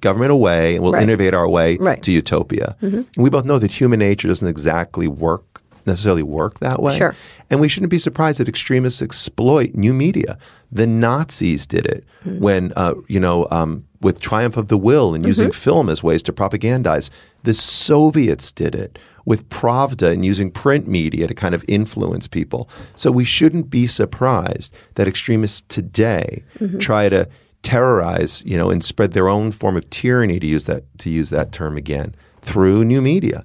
government away and we'll innovate our way to utopia. And we both know that human nature doesn't exactly necessarily work that way. Sure. And we shouldn't be surprised that extremists exploit new media. The Nazis did it when, with Triumph of the Will and using film as ways to propagandize. The Soviets did it with Pravda and using print media to kind of influence people. So we shouldn't be surprised that extremists today try to terrorize, and spread their own form of tyranny, to use that term again, through new media.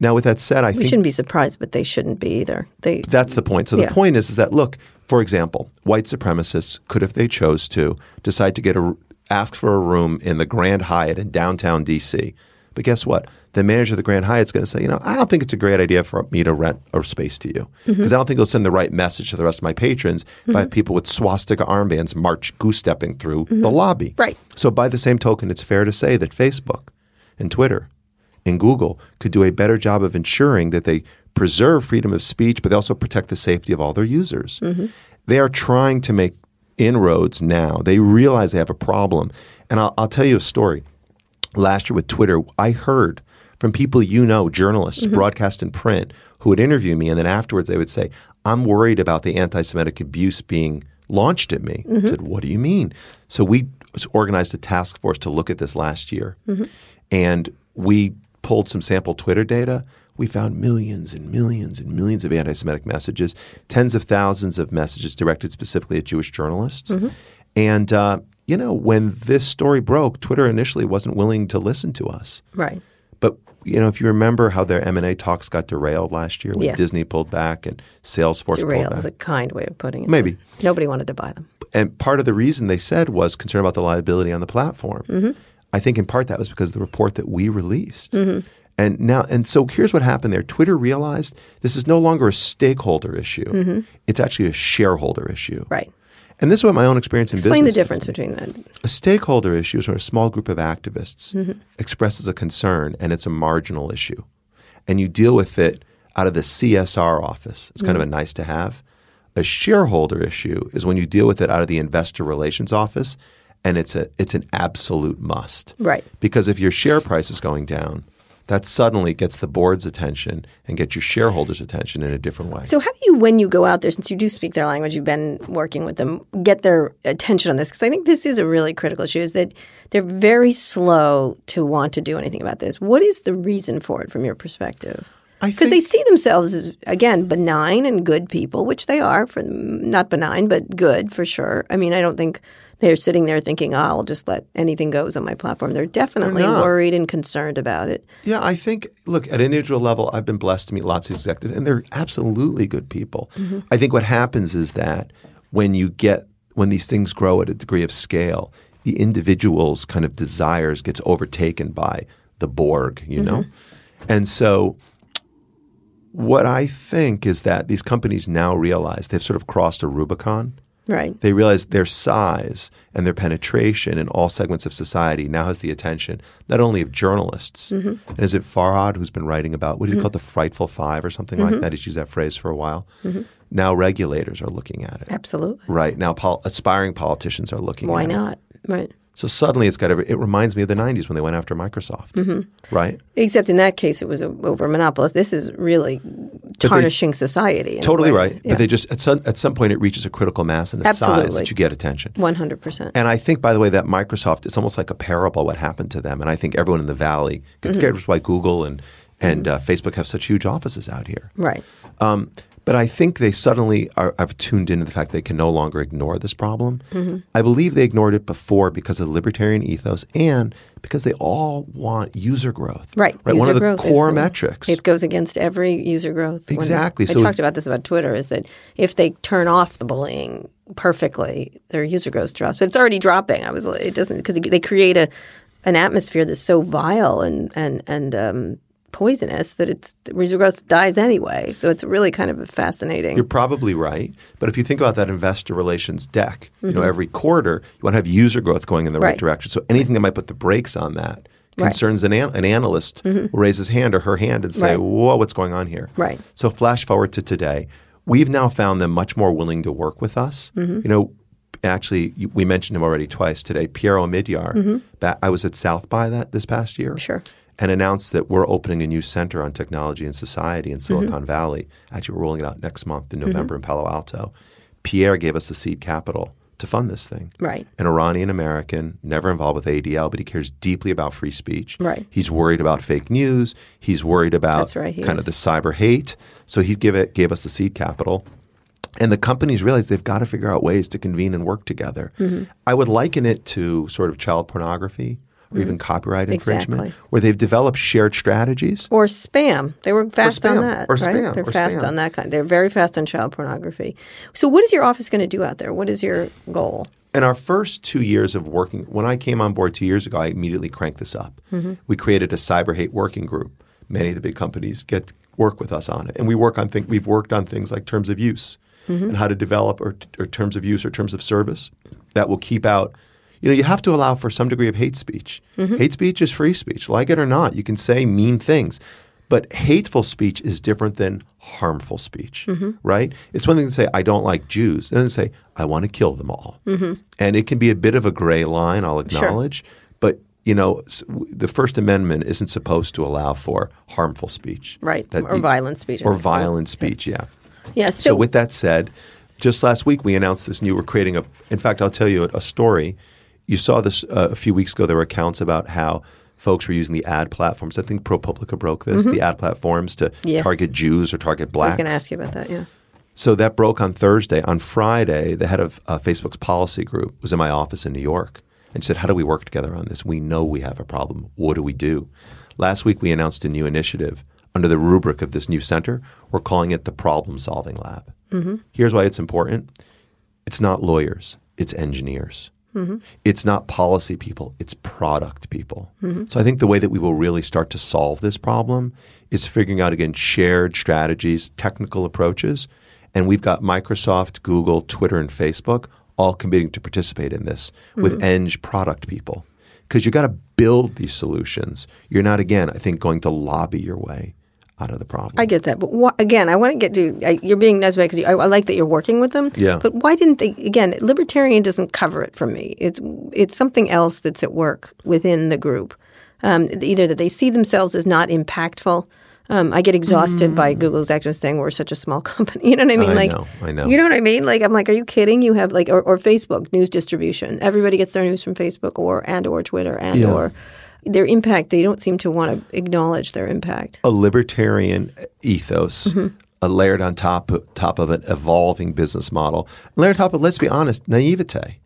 Now, with that said, we shouldn't be surprised, but they shouldn't be either. That's the point. So the point is that, look, for example, white supremacists could, if they chose to, decide to ask for a room in the Grand Hyatt in downtown D.C., but guess what? The manager of the Grand Hyatt's going to say, I don't think it's a great idea for me to rent a space to you, because I don't think it'll send the right message to the rest of my patrons by people with swastika armbands march goose-stepping through the lobby. Right. So by the same token, it's fair to say that Facebook and Twitter and Google could do a better job of ensuring that they preserve freedom of speech, but they also protect the safety of all their users. They are trying to make inroads now. They realize they have a problem. And I'll tell you a story. Last year with Twitter, I heard from people, journalists, broadcast and print, who would interview me, and then afterwards they would say, I'm worried about the anti-Semitic abuse being launched at me. I said, what do you mean? So we organized a task force to look at this last year, and we pulled some sample Twitter data. We found millions and millions and millions of anti-Semitic messages, tens of thousands of messages directed specifically at Jewish journalists. And when this story broke, Twitter initially wasn't willing to listen to us. Right. But, if you remember how their M&A talks got derailed last year when Disney pulled back and Salesforce pulled back. Derailed is a kind way of putting it. Maybe. Nobody wanted to buy them. And part of the reason they said was concern about the liability on the platform. I think in part that was because of the report that we released. And now, and so here's what happened there. Twitter realized this is no longer a stakeholder issue. It's actually a shareholder issue. Right. And this is what my own experience in business. Explain the difference between them. A stakeholder issue is when a small group of activists expresses a concern, and it's a marginal issue. And you deal with it out of the CSR office. It's kind of a nice to have. A shareholder issue is when you deal with it out of the investor relations office, and it's an absolute must. Right. Because if your share price is going down, that suddenly gets the board's attention and gets your shareholders' attention in a different way. So how do you, when you go out there, since you do speak their language, you've been working with them, get their attention on this? Because I think this is a really critical issue, is that they're very slow to want to do anything about this. What is the reason for it from your perspective? Because they see themselves as, again, benign and good people, which they are, for not benign, but good for sure. I mean, I don't think they're sitting there thinking, I'll just let anything goes on my platform. They're definitely worried and concerned about it. Yeah, I think, look, at an individual level, I've been blessed to meet lots of executives, and they're absolutely good people. I think what happens is that when these things grow at a degree of scale, the individual's kind of desires gets overtaken by the Borg, know? And so what I think is that these companies now realize they've sort of crossed a Rubicon. Right. They realize their size and their penetration in all segments of society now has the attention not only of journalists. Mm-hmm. And is it Farhad who's been writing about, what do you call it, the Frightful Five or something like that? He's used that phrase for a while. Mm-hmm. Now regulators are looking at it. Absolutely. Right. Now aspiring politicians are looking at it. Why not? Right. So suddenly it's got – it reminds me of the 90s when they went after Microsoft, right? Except in that case it was over a monopolist. This is really tarnishing society. Totally right. Yeah. But they just – at some point it reaches a critical mass and the size that you get attention. 100%. And I think, by the way, that Microsoft – it's almost like a parable what happened to them. And I think everyone in the Valley gets scared, which is why Google and Facebook have such huge offices out here. Right. But I think they suddenly have tuned into the fact they can no longer ignore this problem. Mm-hmm. I believe they ignored it before because of the libertarian ethos and because they all want user growth. Right. One of the core metrics. It goes against every user growth. Exactly. I talked about this about Twitter, is that if they turn off the bullying perfectly, their user growth drops. But it's already dropping. It doesn't, because they create an atmosphere that's so vile and poisonous that user growth dies anyway. So it's really kind of fascinating. You're probably right. But if you think about that investor relations deck, you know, every quarter you want to have user growth going in the right direction. So anything that might put the brakes on that concerns an analyst will raise his hand or her hand and say, whoa, what's going on here? Right. So flash forward to today. We've now found them much more willing to work with us. You know, actually, we mentioned him already twice today, Pierre Omidyar. I was at South by this past year. Sure. And announced that we're opening a new center on technology and society in Silicon Valley. Actually, we're rolling it out next month in November in Palo Alto. Pierre gave us the seed capital to fund this thing. Right. An Iranian-American, never involved with ADL, but he cares deeply about free speech. Right. He's worried about fake news. He's worried about kind of the cyber hate. So he gave us the seed capital. And the companies realize they've got to figure out ways to convene and work together. I would liken it to sort of child pornography. Or even copyright infringement, where they've developed shared strategies. Or spam. They were fast on that. Or spam. Right? They're fast on that kind. They're very fast on child pornography. So what is your office going to do out there? What is your goal? In our first 2 years of working, when I came on board 2 years ago, I immediately cranked this up. We created a cyber hate working group. Many of the big companies work with us on it. And we work on we've worked on things like terms of use and how to develop or terms of use or terms of service that will keep out. You know, you have to allow for some degree of hate speech. Hate speech is free speech. Like it or not, you can say mean things. But hateful speech is different than harmful speech, right? It's one thing to say, I don't like Jews. And then say, I want to kill them all. And it can be a bit of a gray line, I'll acknowledge. But, you know, the First Amendment isn't supposed to allow for harmful speech. Right, or violent speech. Or violent speech, yeah. So with that said, just last week we announced this new – we're creating a – in fact, I'll tell you a story – you saw this a few weeks ago. There were accounts about how folks were using the ad platforms. I think ProPublica broke this, the ad platforms to target Jews or target blacks. I was going to ask you about that, yeah. So that broke on Thursday. On Friday, the head of Facebook's policy group was in my office in New York and said, how do we work together on this? We know we have a problem. What do we do? Last week, we announced a new initiative under the rubric of this new center. We're calling it the Problem Solving Lab. Here's why it's important. It's not lawyers. It's engineers. It's not policy people. It's product people. So I think the way that we will really start to solve this problem is figuring out, again, shared strategies, technical approaches. And we've got Microsoft, Google, Twitter, and Facebook all committing to participate in this with Eng product people. Because you've got to build these solutions. You're not, again, I think, going to lobby your way out of the problem. I get that. But again, I want to get to – you're being nice because I like that you're working with them. Yeah. But why didn't they – again, libertarian doesn't cover it for me. It's something else that's at work within the group, either that they see themselves as not impactful. I get exhausted by Google's actions saying we're such a small company. You know what I mean? I know. You know what I mean? Like, I'm like, are you kidding? You have like – or Facebook, news distribution. Everybody gets their news from Facebook or Twitter or – their impact, they don't seem to want to acknowledge their impact. A libertarian ethos, layered on top of an evolving business model, layered on top of, let's be honest, naivete.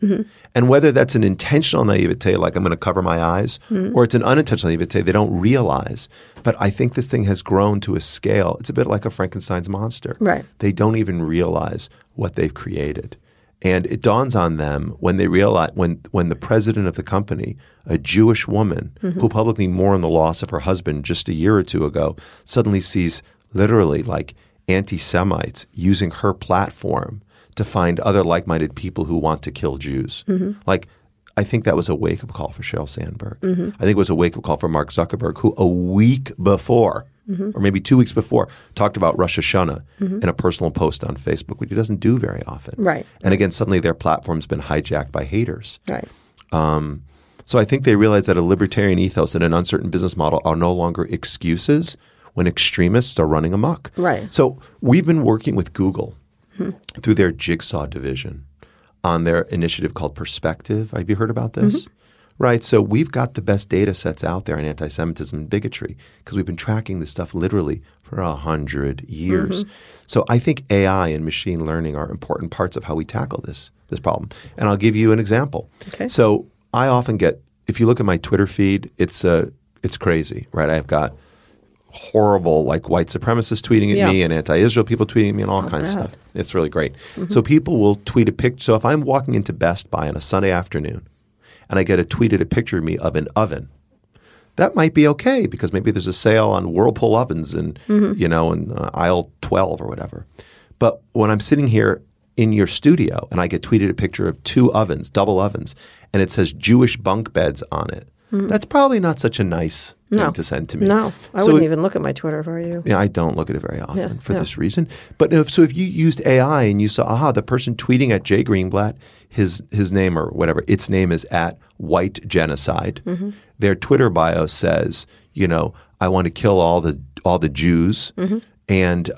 And whether that's an intentional naivete, like I'm going to cover my eyes, or it's an unintentional naivete, they don't realize. But I think this thing has grown to a scale. It's a bit like a Frankenstein's monster. Right. They don't even realize what they've created. And it dawns on them when they realize when the president of the company, a Jewish woman who publicly mourned the loss of her husband just a year or two ago, suddenly sees literally like anti-Semites using her platform to find other like-minded people who want to kill Jews. Mm-hmm. Like, I think that was a wake-up call for Sheryl Sandberg. Mm-hmm. I think it was a wake-up call for Mark Zuckerberg, who a week before, mm-hmm. or maybe 2 weeks before, talked about Rosh Hashanah mm-hmm. in a personal post on Facebook, which he doesn't do very often. Right. And again, suddenly their platform's been hijacked by haters. Right. So I think they realize that a libertarian ethos and an uncertain business model are no longer excuses when extremists are running amok. Right. So we've been working with Google mm-hmm. through their Jigsaw division on their initiative called Perspective. Have you heard about this? Mm-hmm. Right. So we've got the best data sets out there on anti-Semitism and bigotry because we've been tracking this stuff literally for 100 years. Mm-hmm. So I think AI and machine learning are important parts of how we tackle this problem. And I'll give you an example. Okay. So I often get, if you look at my Twitter feed, it's crazy, right? I've got horrible like white supremacists tweeting at me and anti-Israel people tweeting at me and all kinds of stuff. It's really great. Mm-hmm. So people will tweet a picture. So if I'm walking into Best Buy on a Sunday afternoon and I get a tweet at a picture of me of an oven, that might be okay because maybe there's a sale on Whirlpool ovens and mm-hmm. you know in aisle 12 or whatever. But when I'm sitting here in your studio and I get tweeted a picture of two ovens, double ovens, and it says Jewish bunk beds on it, mm-hmm. that's probably not such a nice thing to send to me. No, I wouldn't even look at my Twitter if I were you. Yeah, I don't look at it very often for this reason. But if you used AI and you saw, the person tweeting at Jay Greenblatt, his name or whatever, its name is at white genocide. Mm-hmm. Their Twitter bio says, I want to kill all the Jews. Mm-hmm. And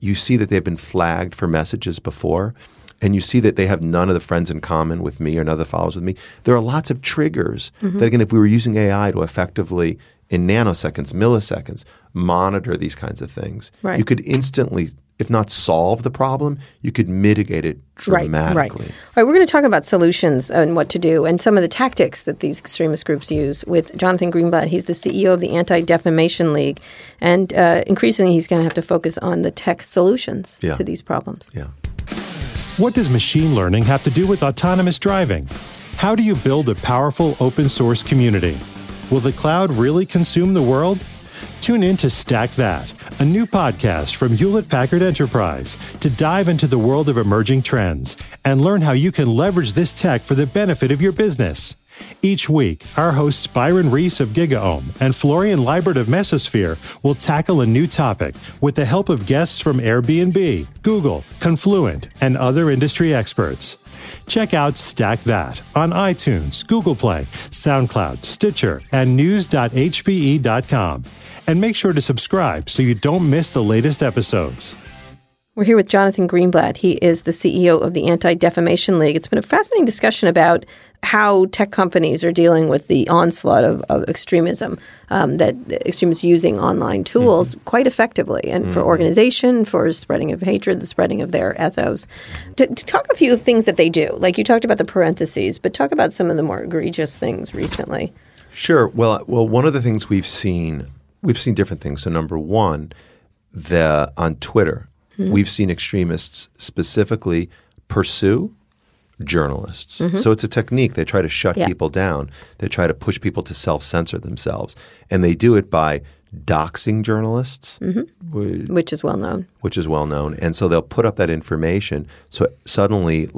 you see that they've been flagged for messages before, and you see that they have none of the friends in common with me or none of the followers with me. There are lots of triggers mm-hmm. that, again, if we were using AI to effectively, in nanoseconds, milliseconds, monitor these kinds of things, right. you could instantly, if not solve the problem, you could mitigate it dramatically. Right. All right, we're going to talk about solutions and what to do and some of the tactics that these extremist groups use with Jonathan Greenblatt. He's the CEO of the Anti-Defamation League, and increasingly he's going to have to focus on the tech solutions to these problems. Yeah. What does machine learning have to do with autonomous driving? How do you build a powerful open source community? Will the cloud really consume the world? Tune in to Stack That, a new podcast from Hewlett-Packard Enterprise, to dive into the world of emerging trends and learn how you can leverage this tech for the benefit of your business. Each week, our hosts Byron Reese of GigaOm and Florian Leibert of Mesosphere will tackle a new topic with the help of guests from Airbnb, Google, Confluent, and other industry experts. Check out Stack That on iTunes, Google Play, SoundCloud, Stitcher, and news.hpe.com. And make sure to subscribe so you don't miss the latest episodes. We're here with Jonathan Greenblatt. He is the CEO of the Anti-Defamation League. It's been a fascinating discussion about how tech companies are dealing with the onslaught of extremism, that extremists using online tools mm-hmm. quite effectively, and mm-hmm. for organization, for spreading of hatred, the spreading of their ethos. To talk a few of things that they do, like you talked about the parentheses, but talk about some of the more egregious things recently. Sure. Well, one of the things we've seen different things. So number one, on Twitter. Mm-hmm. We've seen extremists specifically pursue journalists. Mm-hmm. So it's a technique. They try to shut people down. They try to push people to self-censor themselves. And they do it by doxing journalists. Mm-hmm. Which is well known. And so they'll put up that information. So suddenly,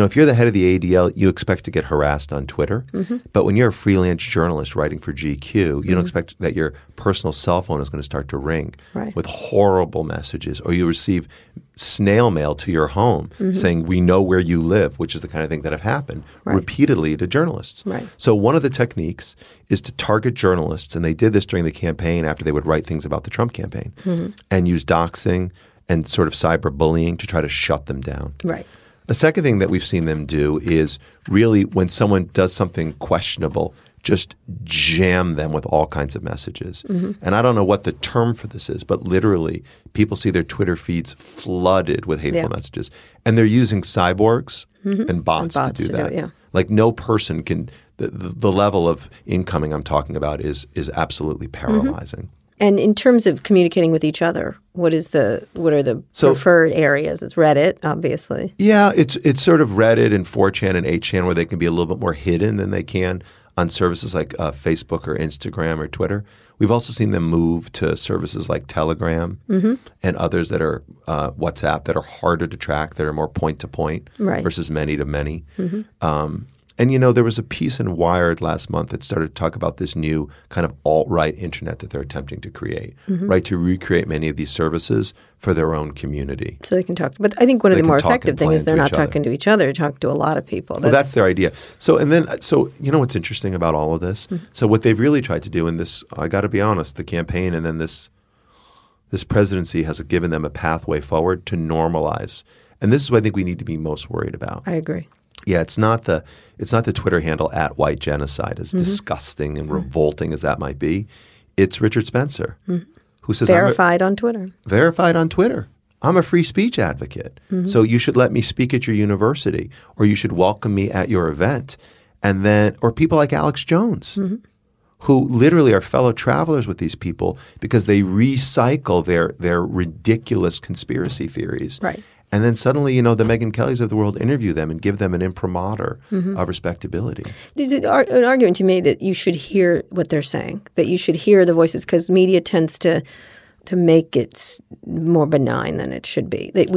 if you're the head of the ADL, you expect to get harassed on Twitter. Mm-hmm. But when you're a freelance journalist writing for GQ, you mm-hmm. don't expect that your personal cell phone is going to start to ring with horrible messages, or you receive snail mail to your home mm-hmm. saying, "We know where you live," which is the kind of thing that have happened repeatedly to journalists. Right. So one of the techniques is to target journalists, and they did this during the campaign after they would write things about the Trump campaign, mm-hmm. and use doxing and sort of cyberbullying to try to shut them down. Right. The second thing that we've seen them do is really when someone does something questionable, just jam them with all kinds of messages. Mm-hmm. And I don't know what the term for this is, but literally people see their Twitter feeds flooded with hateful messages. And they're using cyborgs mm-hmm. and bots to do that. Like no person can – the level of incoming I'm talking about is absolutely paralyzing. Mm-hmm. And in terms of communicating with each other, what are the preferred areas? It's Reddit, obviously. Yeah, it's sort of Reddit and 4chan and 8chan, where they can be a little bit more hidden than they can on services like Facebook or Instagram or Twitter. We've also seen them move to services like Telegram and others that are WhatsApp that are harder to track, that are more point-to-point versus many-to-many. And, you know, there was a piece in Wired last month that started to talk about this new kind of alt-right internet that they're attempting to create, right, to recreate many of these services for their own community. So they can talk. But I think one of the more effective things is they're not talking to each other, talking to a lot of people. Well, that's their idea. So, and then, so, you know what's interesting about all of this? So what they've really tried to do in this, I got to be honest, the campaign and then this presidency has given them a pathway forward to normalize. And this is what I think we need to be most worried about. I agree. Yeah, it's not the Twitter handle @whitegenocide, as disgusting and revolting as that might be. It's Richard Spencer, who says verified on Twitter. I'm a free speech advocate, so you should let me speak at your university, or you should welcome me at your event, and then or people like Alex Jones, who literally are fellow travelers with these people because they recycle their ridiculous conspiracy theories, right? And then suddenly, you know, the Megyn Kellys of the world interview them and give them an imprimatur of respectability. There's an argument to me that you should hear what they're saying, that you should hear the voices, because media tends to make it more benign than it should be. That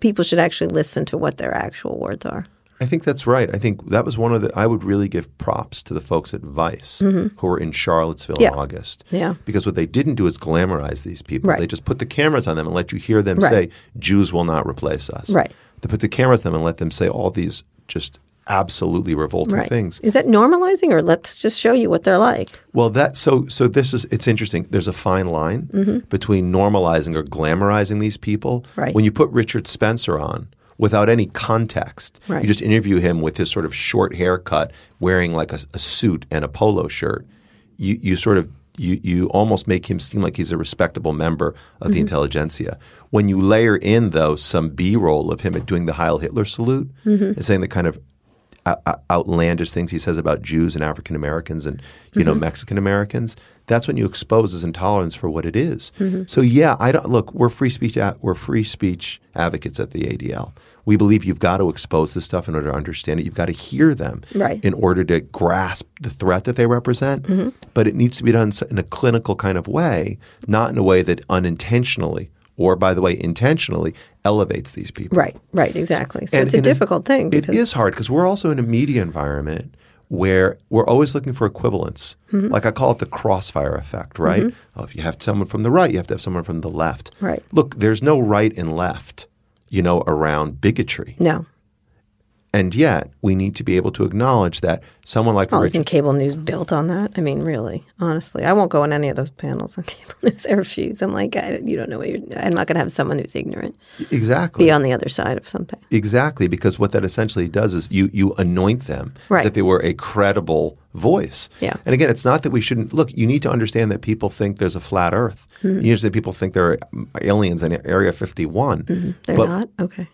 people should actually listen to what their actual words are. I think that's right. I think that was one of the – I would really give props to the folks at Vice who were in Charlottesville in August. Yeah. Because what they didn't do is glamorize these people. Right. They just put the cameras on them and let you hear them say, Jews will not replace us. Right. They put the cameras on them and let them say all these just absolutely revolting things. Is that normalizing, or let's just show you what they're like? Well, that so this is – it's interesting. There's a fine line between normalizing or glamorizing these people. Right. When you put Richard Spencer on – without any context. Right. You just interview him with his sort of short haircut, wearing like a suit and a polo shirt. You almost make him seem like he's a respectable member of the intelligentsia. When you layer in, though, some B-roll of him doing the Heil Hitler salute and saying the kind of outlandish things he says about Jews and African Americans and, you know, Mexican Americans, that's when you expose his intolerance for what it is. So yeah, I don't look. We're free speech advocates at the ADL. We believe you've got to expose this stuff in order to understand it. You've got to hear them in order to grasp the threat that they represent. But it needs to be done in a clinical kind of way, not in a way that unintentionally or, by the way, intentionally elevates these people. Right, exactly. So it's a difficult thing. It is hard because we're also in a media environment where we're always looking for equivalence. Like I call it the crossfire effect, right? Oh, if you have someone from the right, you have to have someone from the left. Right. Look, there's no right and left, you know, around bigotry. No. And yet we need to be able to acknowledge that someone like isn't cable news built on that? I mean, really, honestly, I won't go on any of those panels on cable news. I refuse. I'm like, you don't know what you're – I'm not going to have someone who's ignorant. Exactly. Be on the other side of something. Exactly, because what that essentially does is you anoint them as if they were a credible voice. Yeah. And again, it's not that we shouldn't – look, you need to understand that people think there's a flat earth. You know, that people think there are aliens in Area 51. They're not? Okay.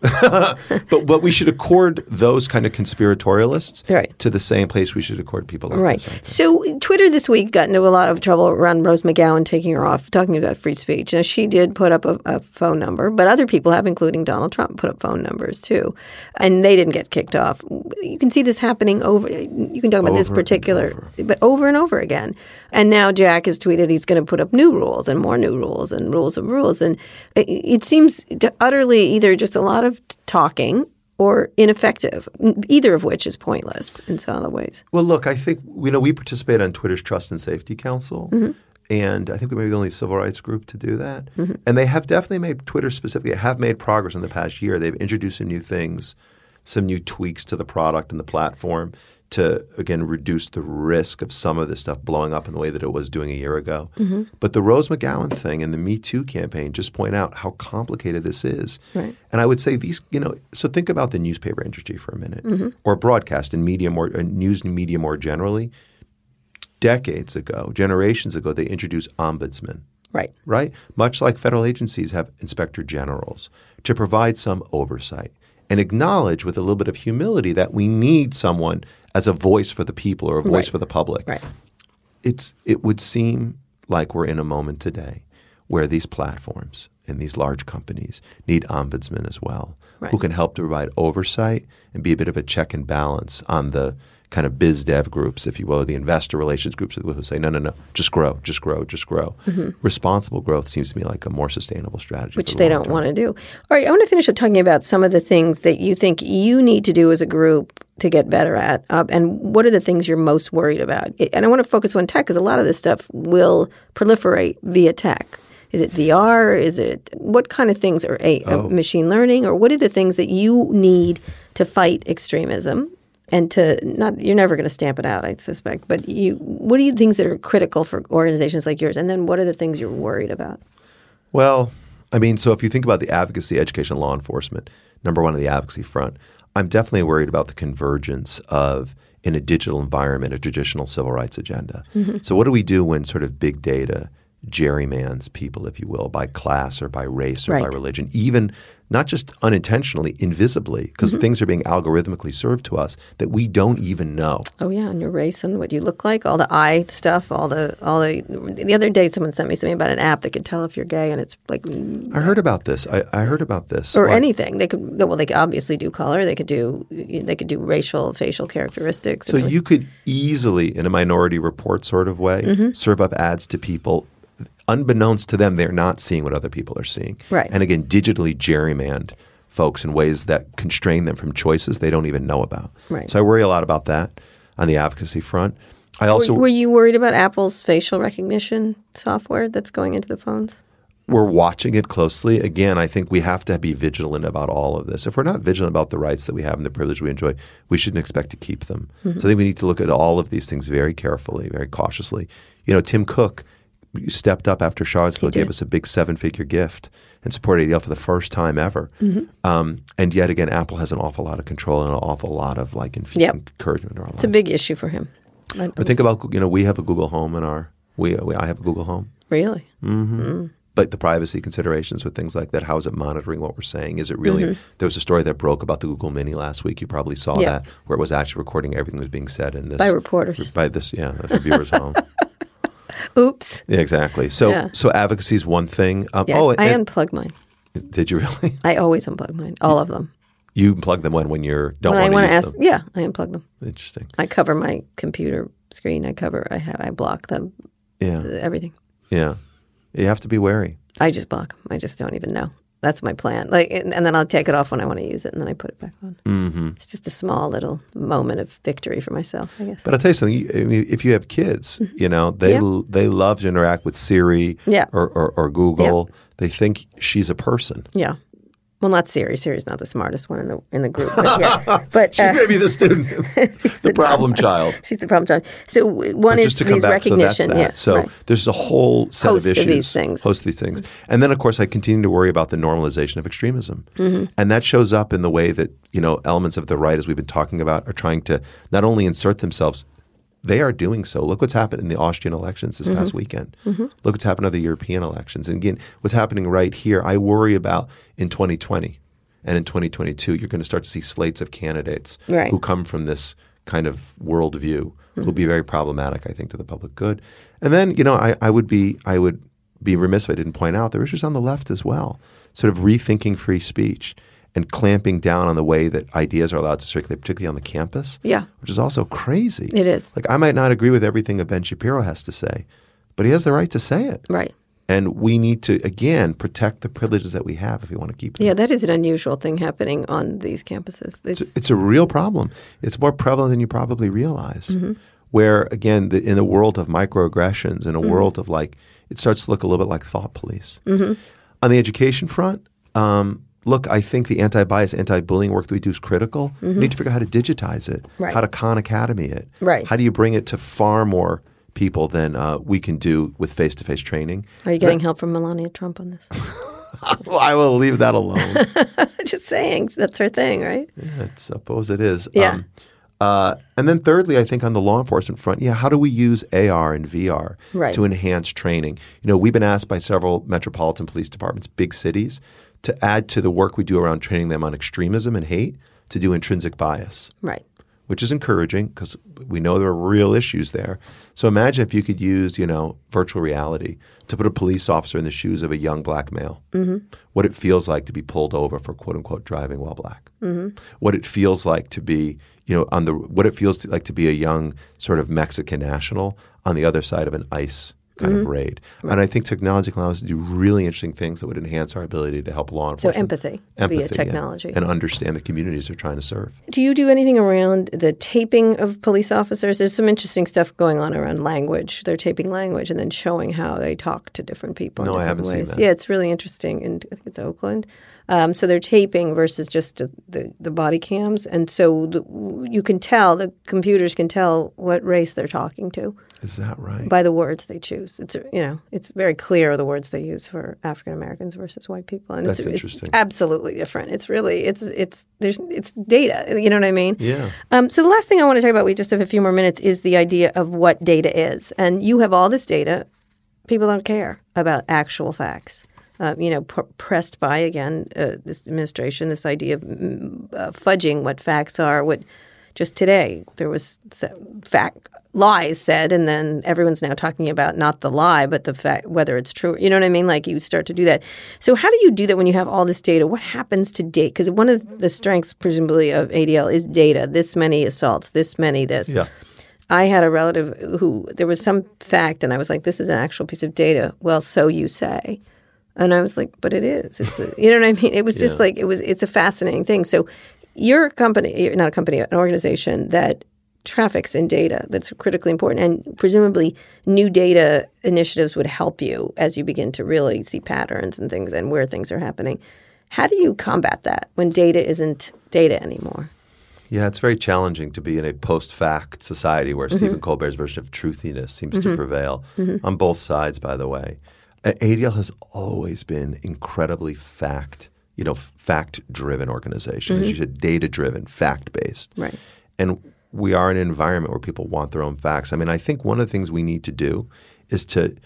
but we should accord those kind of conspiratorialists to the same place we should accord people like this. Right. So Twitter this week got into a lot of trouble around Rose McGowan taking her off, talking about free speech. Now, she did put up a phone number, but other people have, including Donald Trump, put up phone numbers too. And they didn't get kicked off. You can see this happening over – you can talk about this particular – but over and over again. And now Jack has tweeted he's going to put up new rules and more new rules and rules of rules. And it seems utterly either just a lot of talking or ineffective, either of which is pointless in some other ways. Well, look, I think we participate on Twitter's Trust and Safety Council, and I think we may be the only civil rights group to do that. And they have definitely made – Twitter specifically have made progress in the past year. They've introduced some new things, some new tweaks to the product and the platform to, again, reduce the risk of some of this stuff blowing up in the way that it was doing a year ago. But the Rose McGowan thing and the Me Too campaign just point out how complicated this is. Right. And I would say these – so think about the newspaper industry for a minute or broadcast and media more – news and media more generally. Decades ago, generations ago, they introduced ombudsmen. Right. Right? Much like federal agencies have inspector generals to provide some oversight and acknowledge with a little bit of humility that we need someone – as a voice for the people or a voice for the public. Right. It would seem like we're in a moment today where these platforms and these large companies need ombudsmen as well who can help to provide oversight and be a bit of a check and balance on the kind of biz dev groups, if you will, or the investor relations groups who say, no, just grow. Mm-hmm. Responsible growth seems to me like a more sustainable strategy. Which they don't want to do. All right, I want to finish up talking about some of the things that you think you need to do as a group to get better at, and what are the things you're most worried about? And I want to focus on tech because a lot of this stuff will proliferate via tech. Is it VR? Is it what kind of things are machine learning? Or what are the things that you need to fight extremism? And you're never going to stamp it out, I suspect. But what are the things that are critical for organizations like yours? And then what are the things you're worried about? Well, I mean, so if you think about the advocacy, education, law enforcement, number one on the advocacy front, I'm definitely worried about the convergence of, in a digital environment, a traditional civil rights agenda. Mm-hmm. So what do we do when sort of big data gerrymands people, if you will, by class or by race or by religion, even not just unintentionally, invisibly, because mm-hmm. things are being algorithmically served to us that we don't even know. Oh yeah, and your race and what you look like, all the eye stuff, all the. The other day, someone sent me something about an app that could tell if you're gay, and it's like. I heard about this. Or like, anything they could obviously do color. They could do racial, facial characteristics. So you could easily, in a Minority Report sort of way, mm-hmm. serve up ads to people. Unbeknownst to them, they're not seeing what other people are seeing. Right. And again, digitally gerrymander folks in ways that constrain them from choices they don't even know about. Right. So I worry a lot about that on the advocacy front. I also were you worried about Apple's facial recognition software that's going into the phones? We're watching it closely. Again, I think we have to be vigilant about all of this. If we're not vigilant about the rights that we have and the privilege we enjoy, we shouldn't expect to keep them. Mm-hmm. So I think we need to look at all of these things very carefully, very cautiously. You know, Tim Cook stepped up after Charlottesville, gave us a big seven-figure gift and supported ADL for the first time ever. Mm-hmm. And yet again, Apple has an awful lot of control and an awful lot of encouragement. In our it's life. A big issue for him. But think about, we have a Google Home in our – I have a Google Home. Really? Mm-hmm. Mm. But the privacy considerations with things like that, how is it monitoring what we're saying? Is it really mm-hmm. – there was a story that broke about the Google Mini last week. You probably saw that where it was actually recording everything that was being said in this – by reporters. By this – the viewer's home. Oops. Yeah, exactly. So advocacy is one thing. I unplug mine. Did you really? I always unplug mine, all of them. You unplug them when you don't want to use them? Yeah, I unplug them. Interesting. I cover my computer screen. I block them. Yeah. Everything. Yeah. You have to be wary. I just block them. I just don't even know. That's my plan. And then I'll take it off when I want to use it, and then I put it back on. Mm-hmm. It's just a small little moment of victory for myself, I guess. But I'll tell you something. If you have kids, they love to interact with Siri or Google. Yeah. They think she's a person. Yeah. Well, not Siri. Siri's not the smartest one in the group. But, she may be the student, the problem child. She's the problem child. So one is these recognition. There's a whole set of issues. Host of these things. Mm-hmm. And then, of course, I continue to worry about the normalization of extremism. Mm-hmm. And that shows up in the way that elements of the right, as we've been talking about, are trying to not only insert themselves – they are doing so. Look what's happened in the Austrian elections this past weekend. Mm-hmm. Look what's happened in other European elections. And again, what's happening right here, I worry about in 2020 and in 2022, you're going to start to see slates of candidates who come from this kind of worldview who will be very problematic, I think, to the public good. And then, I would be remiss if I didn't point out there are issues on the left as well, sort of rethinking free speech and clamping down on the way that ideas are allowed to circulate, particularly on the campus, which is also crazy. It is. I might not agree with everything that Ben Shapiro has to say, but he has the right to say it. Right. And we need to, again, protect the privileges that we have if we want to keep them. Yeah, that is an unusual thing happening on these campuses. It's a real problem. It's more prevalent than you probably realize. Mm-hmm. Where, again, in the world of microaggressions, in a world of it starts to look a little bit like thought police. Mm-hmm. On the education front, look, I think the anti-bias, anti-bullying work that we do is critical. Mm-hmm. We need to figure out how to digitize it, how to Khan Academy it. Right. How do you bring it to far more people than we can do with face-to-face training? Are you getting help from Melania Trump on this? Well, I will leave that alone. Just saying. That's her thing, right? Yeah, I suppose it is. Yeah. And then thirdly, I think on the law enforcement front, how do we use AR and VR to enhance training? We've been asked by several metropolitan police departments, big cities, to add to the work we do around training them on extremism and hate, to do intrinsic bias. Right. which is encouraging because we know there are real issues there. So imagine if you could use, you know, virtual reality to put a police officer in the shoes of a young black male, mm-hmm. what it feels like to be pulled over for quote unquote driving while black, mm-hmm. what it feels like to be, you know, what it feels like to be a young sort of Mexican national on the other side of an ICE kind mm-hmm. of raid. Right. And I think technology allows us to do really interesting things that would enhance our ability to help law enforcement. So empathy via technology. And understand the communities they're trying to serve. Do you do anything around the taping of police officers? There's some interesting stuff going on around language. They're taping language and then showing how they talk to different people. No, I haven't seen that. Yeah, it's really interesting. And I think it's Oakland. So they're taping versus just the body cams. And so you can tell, the computers can tell what race they're talking to. Is that right? By the words they choose. It's, you know, it's very clear the words they use for African Americans versus white people. And that's interesting. It's absolutely different. It's really, it's data. You know what I mean? Yeah. So the last thing I want to talk about, we just have a few more minutes, is the idea of what data is. And you have all this data. People don't care about actual facts. Pressed by, again, this administration, this idea of fudging what facts are. What just today there was lies said, and then everyone's now talking about not the lie but the fact, whether it's true. You know what I mean? Like, you start to do that. So how do you do that when you have all this data? What happens to date? Because one of the strengths, presumably, of ADL is data. This many assaults, this many this. Yeah. I had a relative who there was some fact, and I was like, this is an actual piece of data. Well, so you say. And I was like, but it is. It's a, you know what I mean? It was just like it's a fascinating thing. So you're a company, not a company, an organization that traffics in data that's critically important. And presumably new data initiatives would help you as you begin to really see patterns and things and where things are happening. How do you combat that when data isn't data anymore? Yeah, it's very challenging to be in a post-fact society where mm-hmm. Stephen Colbert's version of truthiness seems mm-hmm. to prevail mm-hmm. on both sides, by the way. ADL has always been incredibly fact-driven organization. Mm-hmm. As you said, data-driven, fact-based. Right. And we are in an environment where people want their own facts. I mean, I think one of the things we need to do is to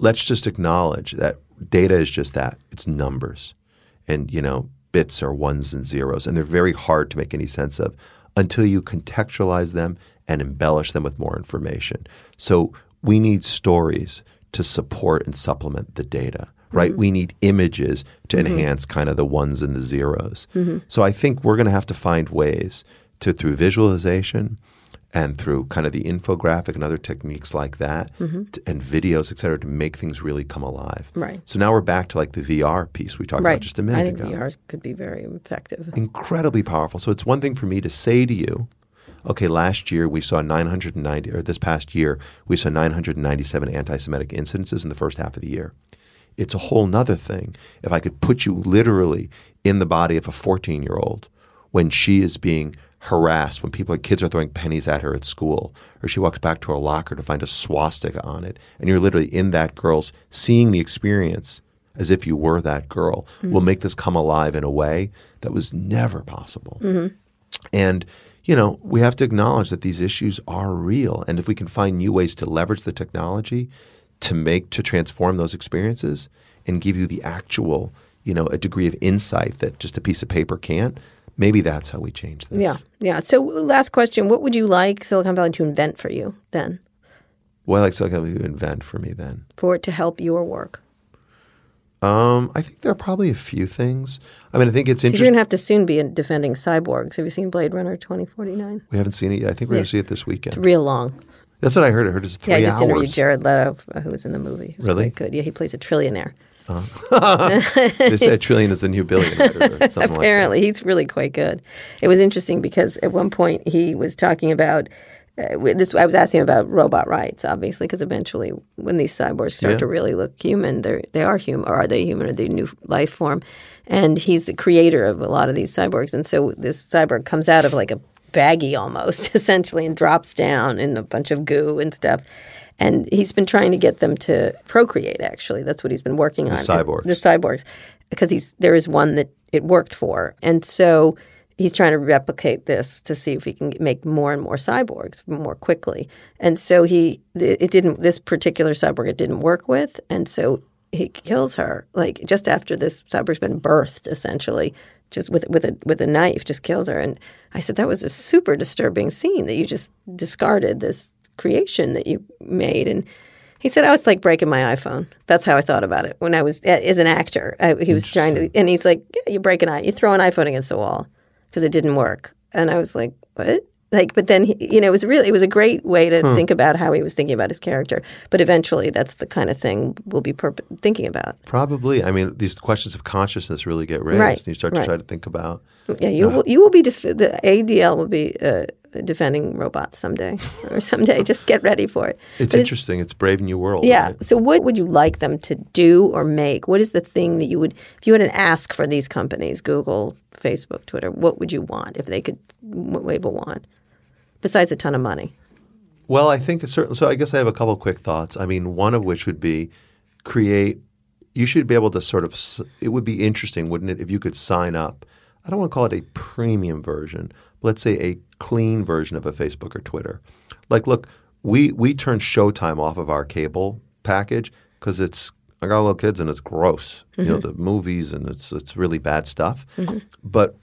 let's just acknowledge that data is just that. It's numbers. And, you know, bits are ones and zeros. And they're very hard to make any sense of until you contextualize them and embellish them with more information. So we need stories to support and supplement the data, right? Mm-hmm. We need images to mm-hmm. enhance kind of the ones and the zeros. Mm-hmm. So I think we're going to have to find ways to, through visualization and through kind of the infographic and other techniques like that mm-hmm. And videos, et cetera, to make things really come alive. Right. So now we're back to like the VR piece we talked right. about just a minute ago. I think VRs could be very effective. Incredibly powerful. So it's one thing for me to say to you, okay, this past year, we saw 997 anti-Semitic incidences in the first half of the year. It's a whole nother thing if I could put you literally in the body of a 14-year-old when she is being harassed, when kids are throwing pennies at her at school, or she walks back to her locker to find a swastika on it, and you're literally in that girl's seeing the experience as if you were that girl, mm-hmm. will make this come alive in a way that was never possible. Mm-hmm. And you know, we have to acknowledge that these issues are real. And if we can find new ways to leverage the technology to transform those experiences and give you the actual, you know, a degree of insight that just a piece of paper can't, maybe that's how we change this. Yeah. Yeah. So last question, what would you like Silicon Valley to invent for you then? What I'd like Silicon Valley to invent for me then? For it to help your work. I think there are probably a few things. I mean, I think it's interesting. You're going to have to soon be defending cyborgs. Have you seen Blade Runner 2049? We haven't seen it yet. I think we're going to see it this weekend. It's real long. That's what I heard. I heard it's 3 hours. Yeah, I just interviewed Jared Leto, who was in the movie. He's really good. Yeah, he plays a trillionaire. They say a trillion is the new billionaire or something like that. Apparently. He's really quite good. It was interesting because at one point he was talking about I was asking about robot rights, obviously, because eventually when these cyborgs start to really look human, they are human, or are they human? Are they a new life form? And he's the creator of a lot of these cyborgs. And so this cyborg comes out of like a baggie almost, essentially, and drops down in a bunch of goo and stuff. And he's been trying to get them to procreate, actually. That's what he's been working on. The cyborgs. Because there is one that it worked for. And so he's trying to replicate this to see if he can make more and more cyborgs more quickly. And so this particular cyborg it didn't work with, and so he kills her, like just after this cyborg's been birthed, essentially, just with a knife, just kills her. And I said, that was a super disturbing scene that you just discarded this creation that you made. And he said, I was like breaking my iPhone. That's how I thought about it when I was as an actor. He was trying to, and he's like, yeah, you throw an iPhone against the wall because it didn't work. And I was like, what? Like, but then, it was really, it was a great way to think about how he was thinking about his character. But eventually, that's the kind of thing we'll be thinking about. Probably. I mean, these questions of consciousness really get raised. Right. And you start to try to think about. Yeah, you will be, the ADL will be defending robots someday. Or someday, just get ready for it. It's interesting. It's brave new world. Yeah. Right? So what would you like them to do or make? What is the thing that you would, if you had an ask for these companies, Google, Facebook, Twitter, what would you want if they could, what Weibo want? Besides a ton of money? Well, I think certainly. So I guess I have a couple of quick thoughts. I mean, one of which would be you should be able to sort of, it would be interesting, wouldn't it, if you could sign up. I don't want to call it a premium version. Let's say a clean version of a Facebook or Twitter. Like, look, we turn Showtime off of our cable package because I got little kids and it's gross. Mm-hmm. The movies and it's really bad stuff. Mm-hmm. But,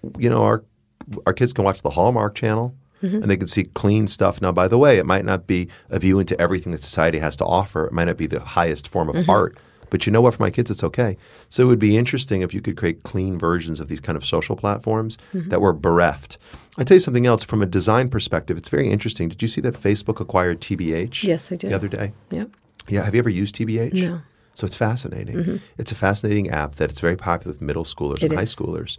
our kids can watch the Hallmark Channel. Mm-hmm. And they can see clean stuff. Now, by the way, it might not be a view into everything that society has to offer. It might not be the highest form of art. But you know what? For my kids, it's okay. So it would be interesting if you could create clean versions of these kind of social platforms that were bereft. I'll tell you something else. From a design perspective, it's very interesting. Did you see that Facebook acquired TBH? Yes, I did. The other day? Yeah. Yeah. Have you ever used TBH? No. So it's fascinating. Mm-hmm. It's a fascinating app that's very popular with middle schoolers and high schoolers.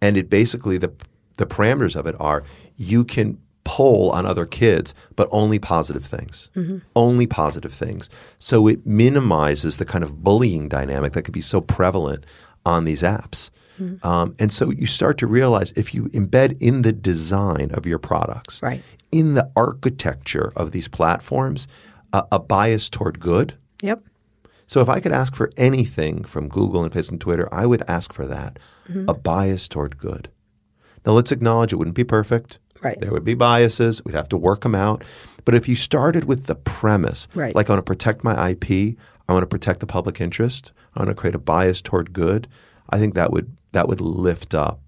And it basically – the parameters of it are you can pull on other kids, but only positive things, only positive things. So it minimizes the kind of bullying dynamic that could be so prevalent on these apps. Mm-hmm. And so you start to realize if you embed in the design of your products, in the architecture of these platforms, a bias toward good. Yep. So if I could ask for anything from Google and Facebook and Twitter, I would ask for that, a bias toward good. Now, let's acknowledge it wouldn't be perfect. Right. There would be biases. We'd have to work them out. But if you started with the premise, like I want to protect my IP, I want to protect the public interest, I want to create a bias toward good, I think that would lift up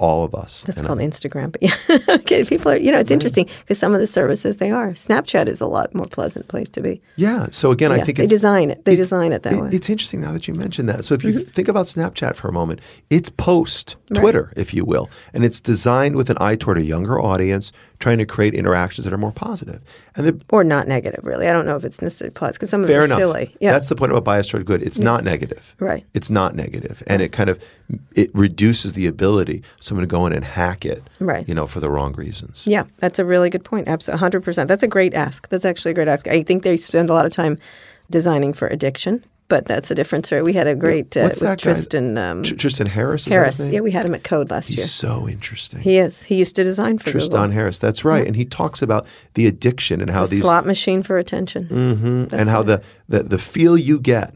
all of us. That's called Instagram. But yeah, okay, people are, it's interesting because some of the services they are. Snapchat is a lot more pleasant place to be. Yeah. So again, I think They design it that way. It's interesting now that you mentioned that. So if you think about Snapchat for a moment, it's post-Twitter, if you will, and it's designed with an eye toward a younger audience trying to create interactions that are more positive. Or not negative, really. I don't know if it's necessarily positive because some of them are silly. Yeah. That's the point about bias toward good. It's not negative. Right. It's not negative. And it kind of reduces the ability of someone to go in and hack it for the wrong reasons. Yeah. That's a really good point. Absolutely, 100%. That's a great ask. That's actually a great ask. I think they spend a lot of time designing for addiction. But that's a difference. Right? We had a great with Tristan. Tristan Harris. Harris. Yeah, we had him at Code last year. He's so interesting. He is. He used to design for Tristan Google. Harris. That's right. Yeah. And he talks about the addiction and how the slot machine for attention. And how the feel you get,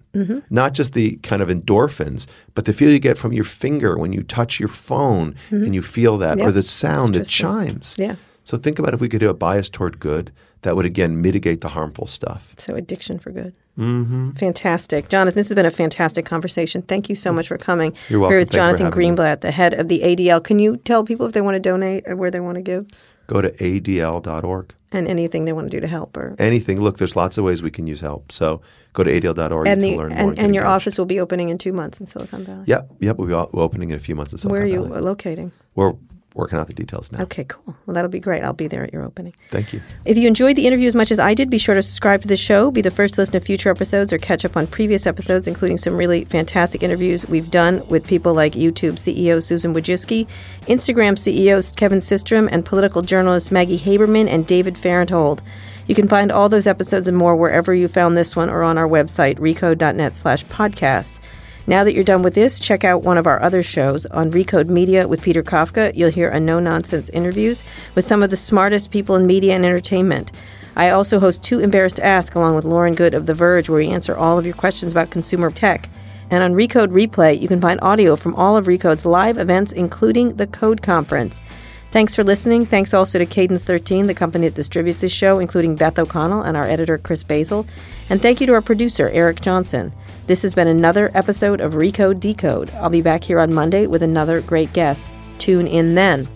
not just the kind of endorphins, but the feel you get from your finger when you touch your phone and you feel that, or the sound that chimes. Yeah. So think about if we could do a bias toward good that would, again, mitigate the harmful stuff. So addiction for good. Mm-hmm. Fantastic. Jonathan, this has been a fantastic conversation. Thank you so much for coming. You're welcome. We're with Jonathan Greenblatt, the head of the ADL. Can you tell people if they want to donate or where they want to give? Go to ADL.org. And anything they want to do to help or anything. Look, there's lots of ways we can use help. So go to ADL.org to learn more. And your office will be opening in 2 months in Silicon Valley. Yep. We'll be opening in a few months in Silicon Valley. Where are you locating? We're working out the details now. Okay, cool. Well, that'll be great. I'll be there at your opening. Thank you. If you enjoyed the interview as much as I did, be sure to subscribe to the show, be the first to listen to future episodes, or catch up on previous episodes, including some really fantastic interviews we've done with people like YouTube CEO Susan Wojcicki, Instagram CEOs Kevin Systrom, and political journalist Maggie Haberman and David Farenthold. You can find all those episodes and more wherever you found this one or on our website, recode.net/podcast. Now that you're done with this, check out one of our other shows on Recode Media with Peter Kafka. You'll hear a no-nonsense interviews with some of the smartest people in media and entertainment. I also host Too Embarrassed to Ask along with Lauren Good of The Verge, where we answer all of your questions about consumer tech. And on Recode Replay, you can find audio from all of Recode's live events, including the Code Conference. Thanks for listening. Thanks also to Cadence 13, the company that distributes this show, including Beth O'Connell and our editor, Chris Basil. And thank you to our producer, Eric Johnson. This has been another episode of Recode Decode. I'll be back here on Monday with another great guest. Tune in then.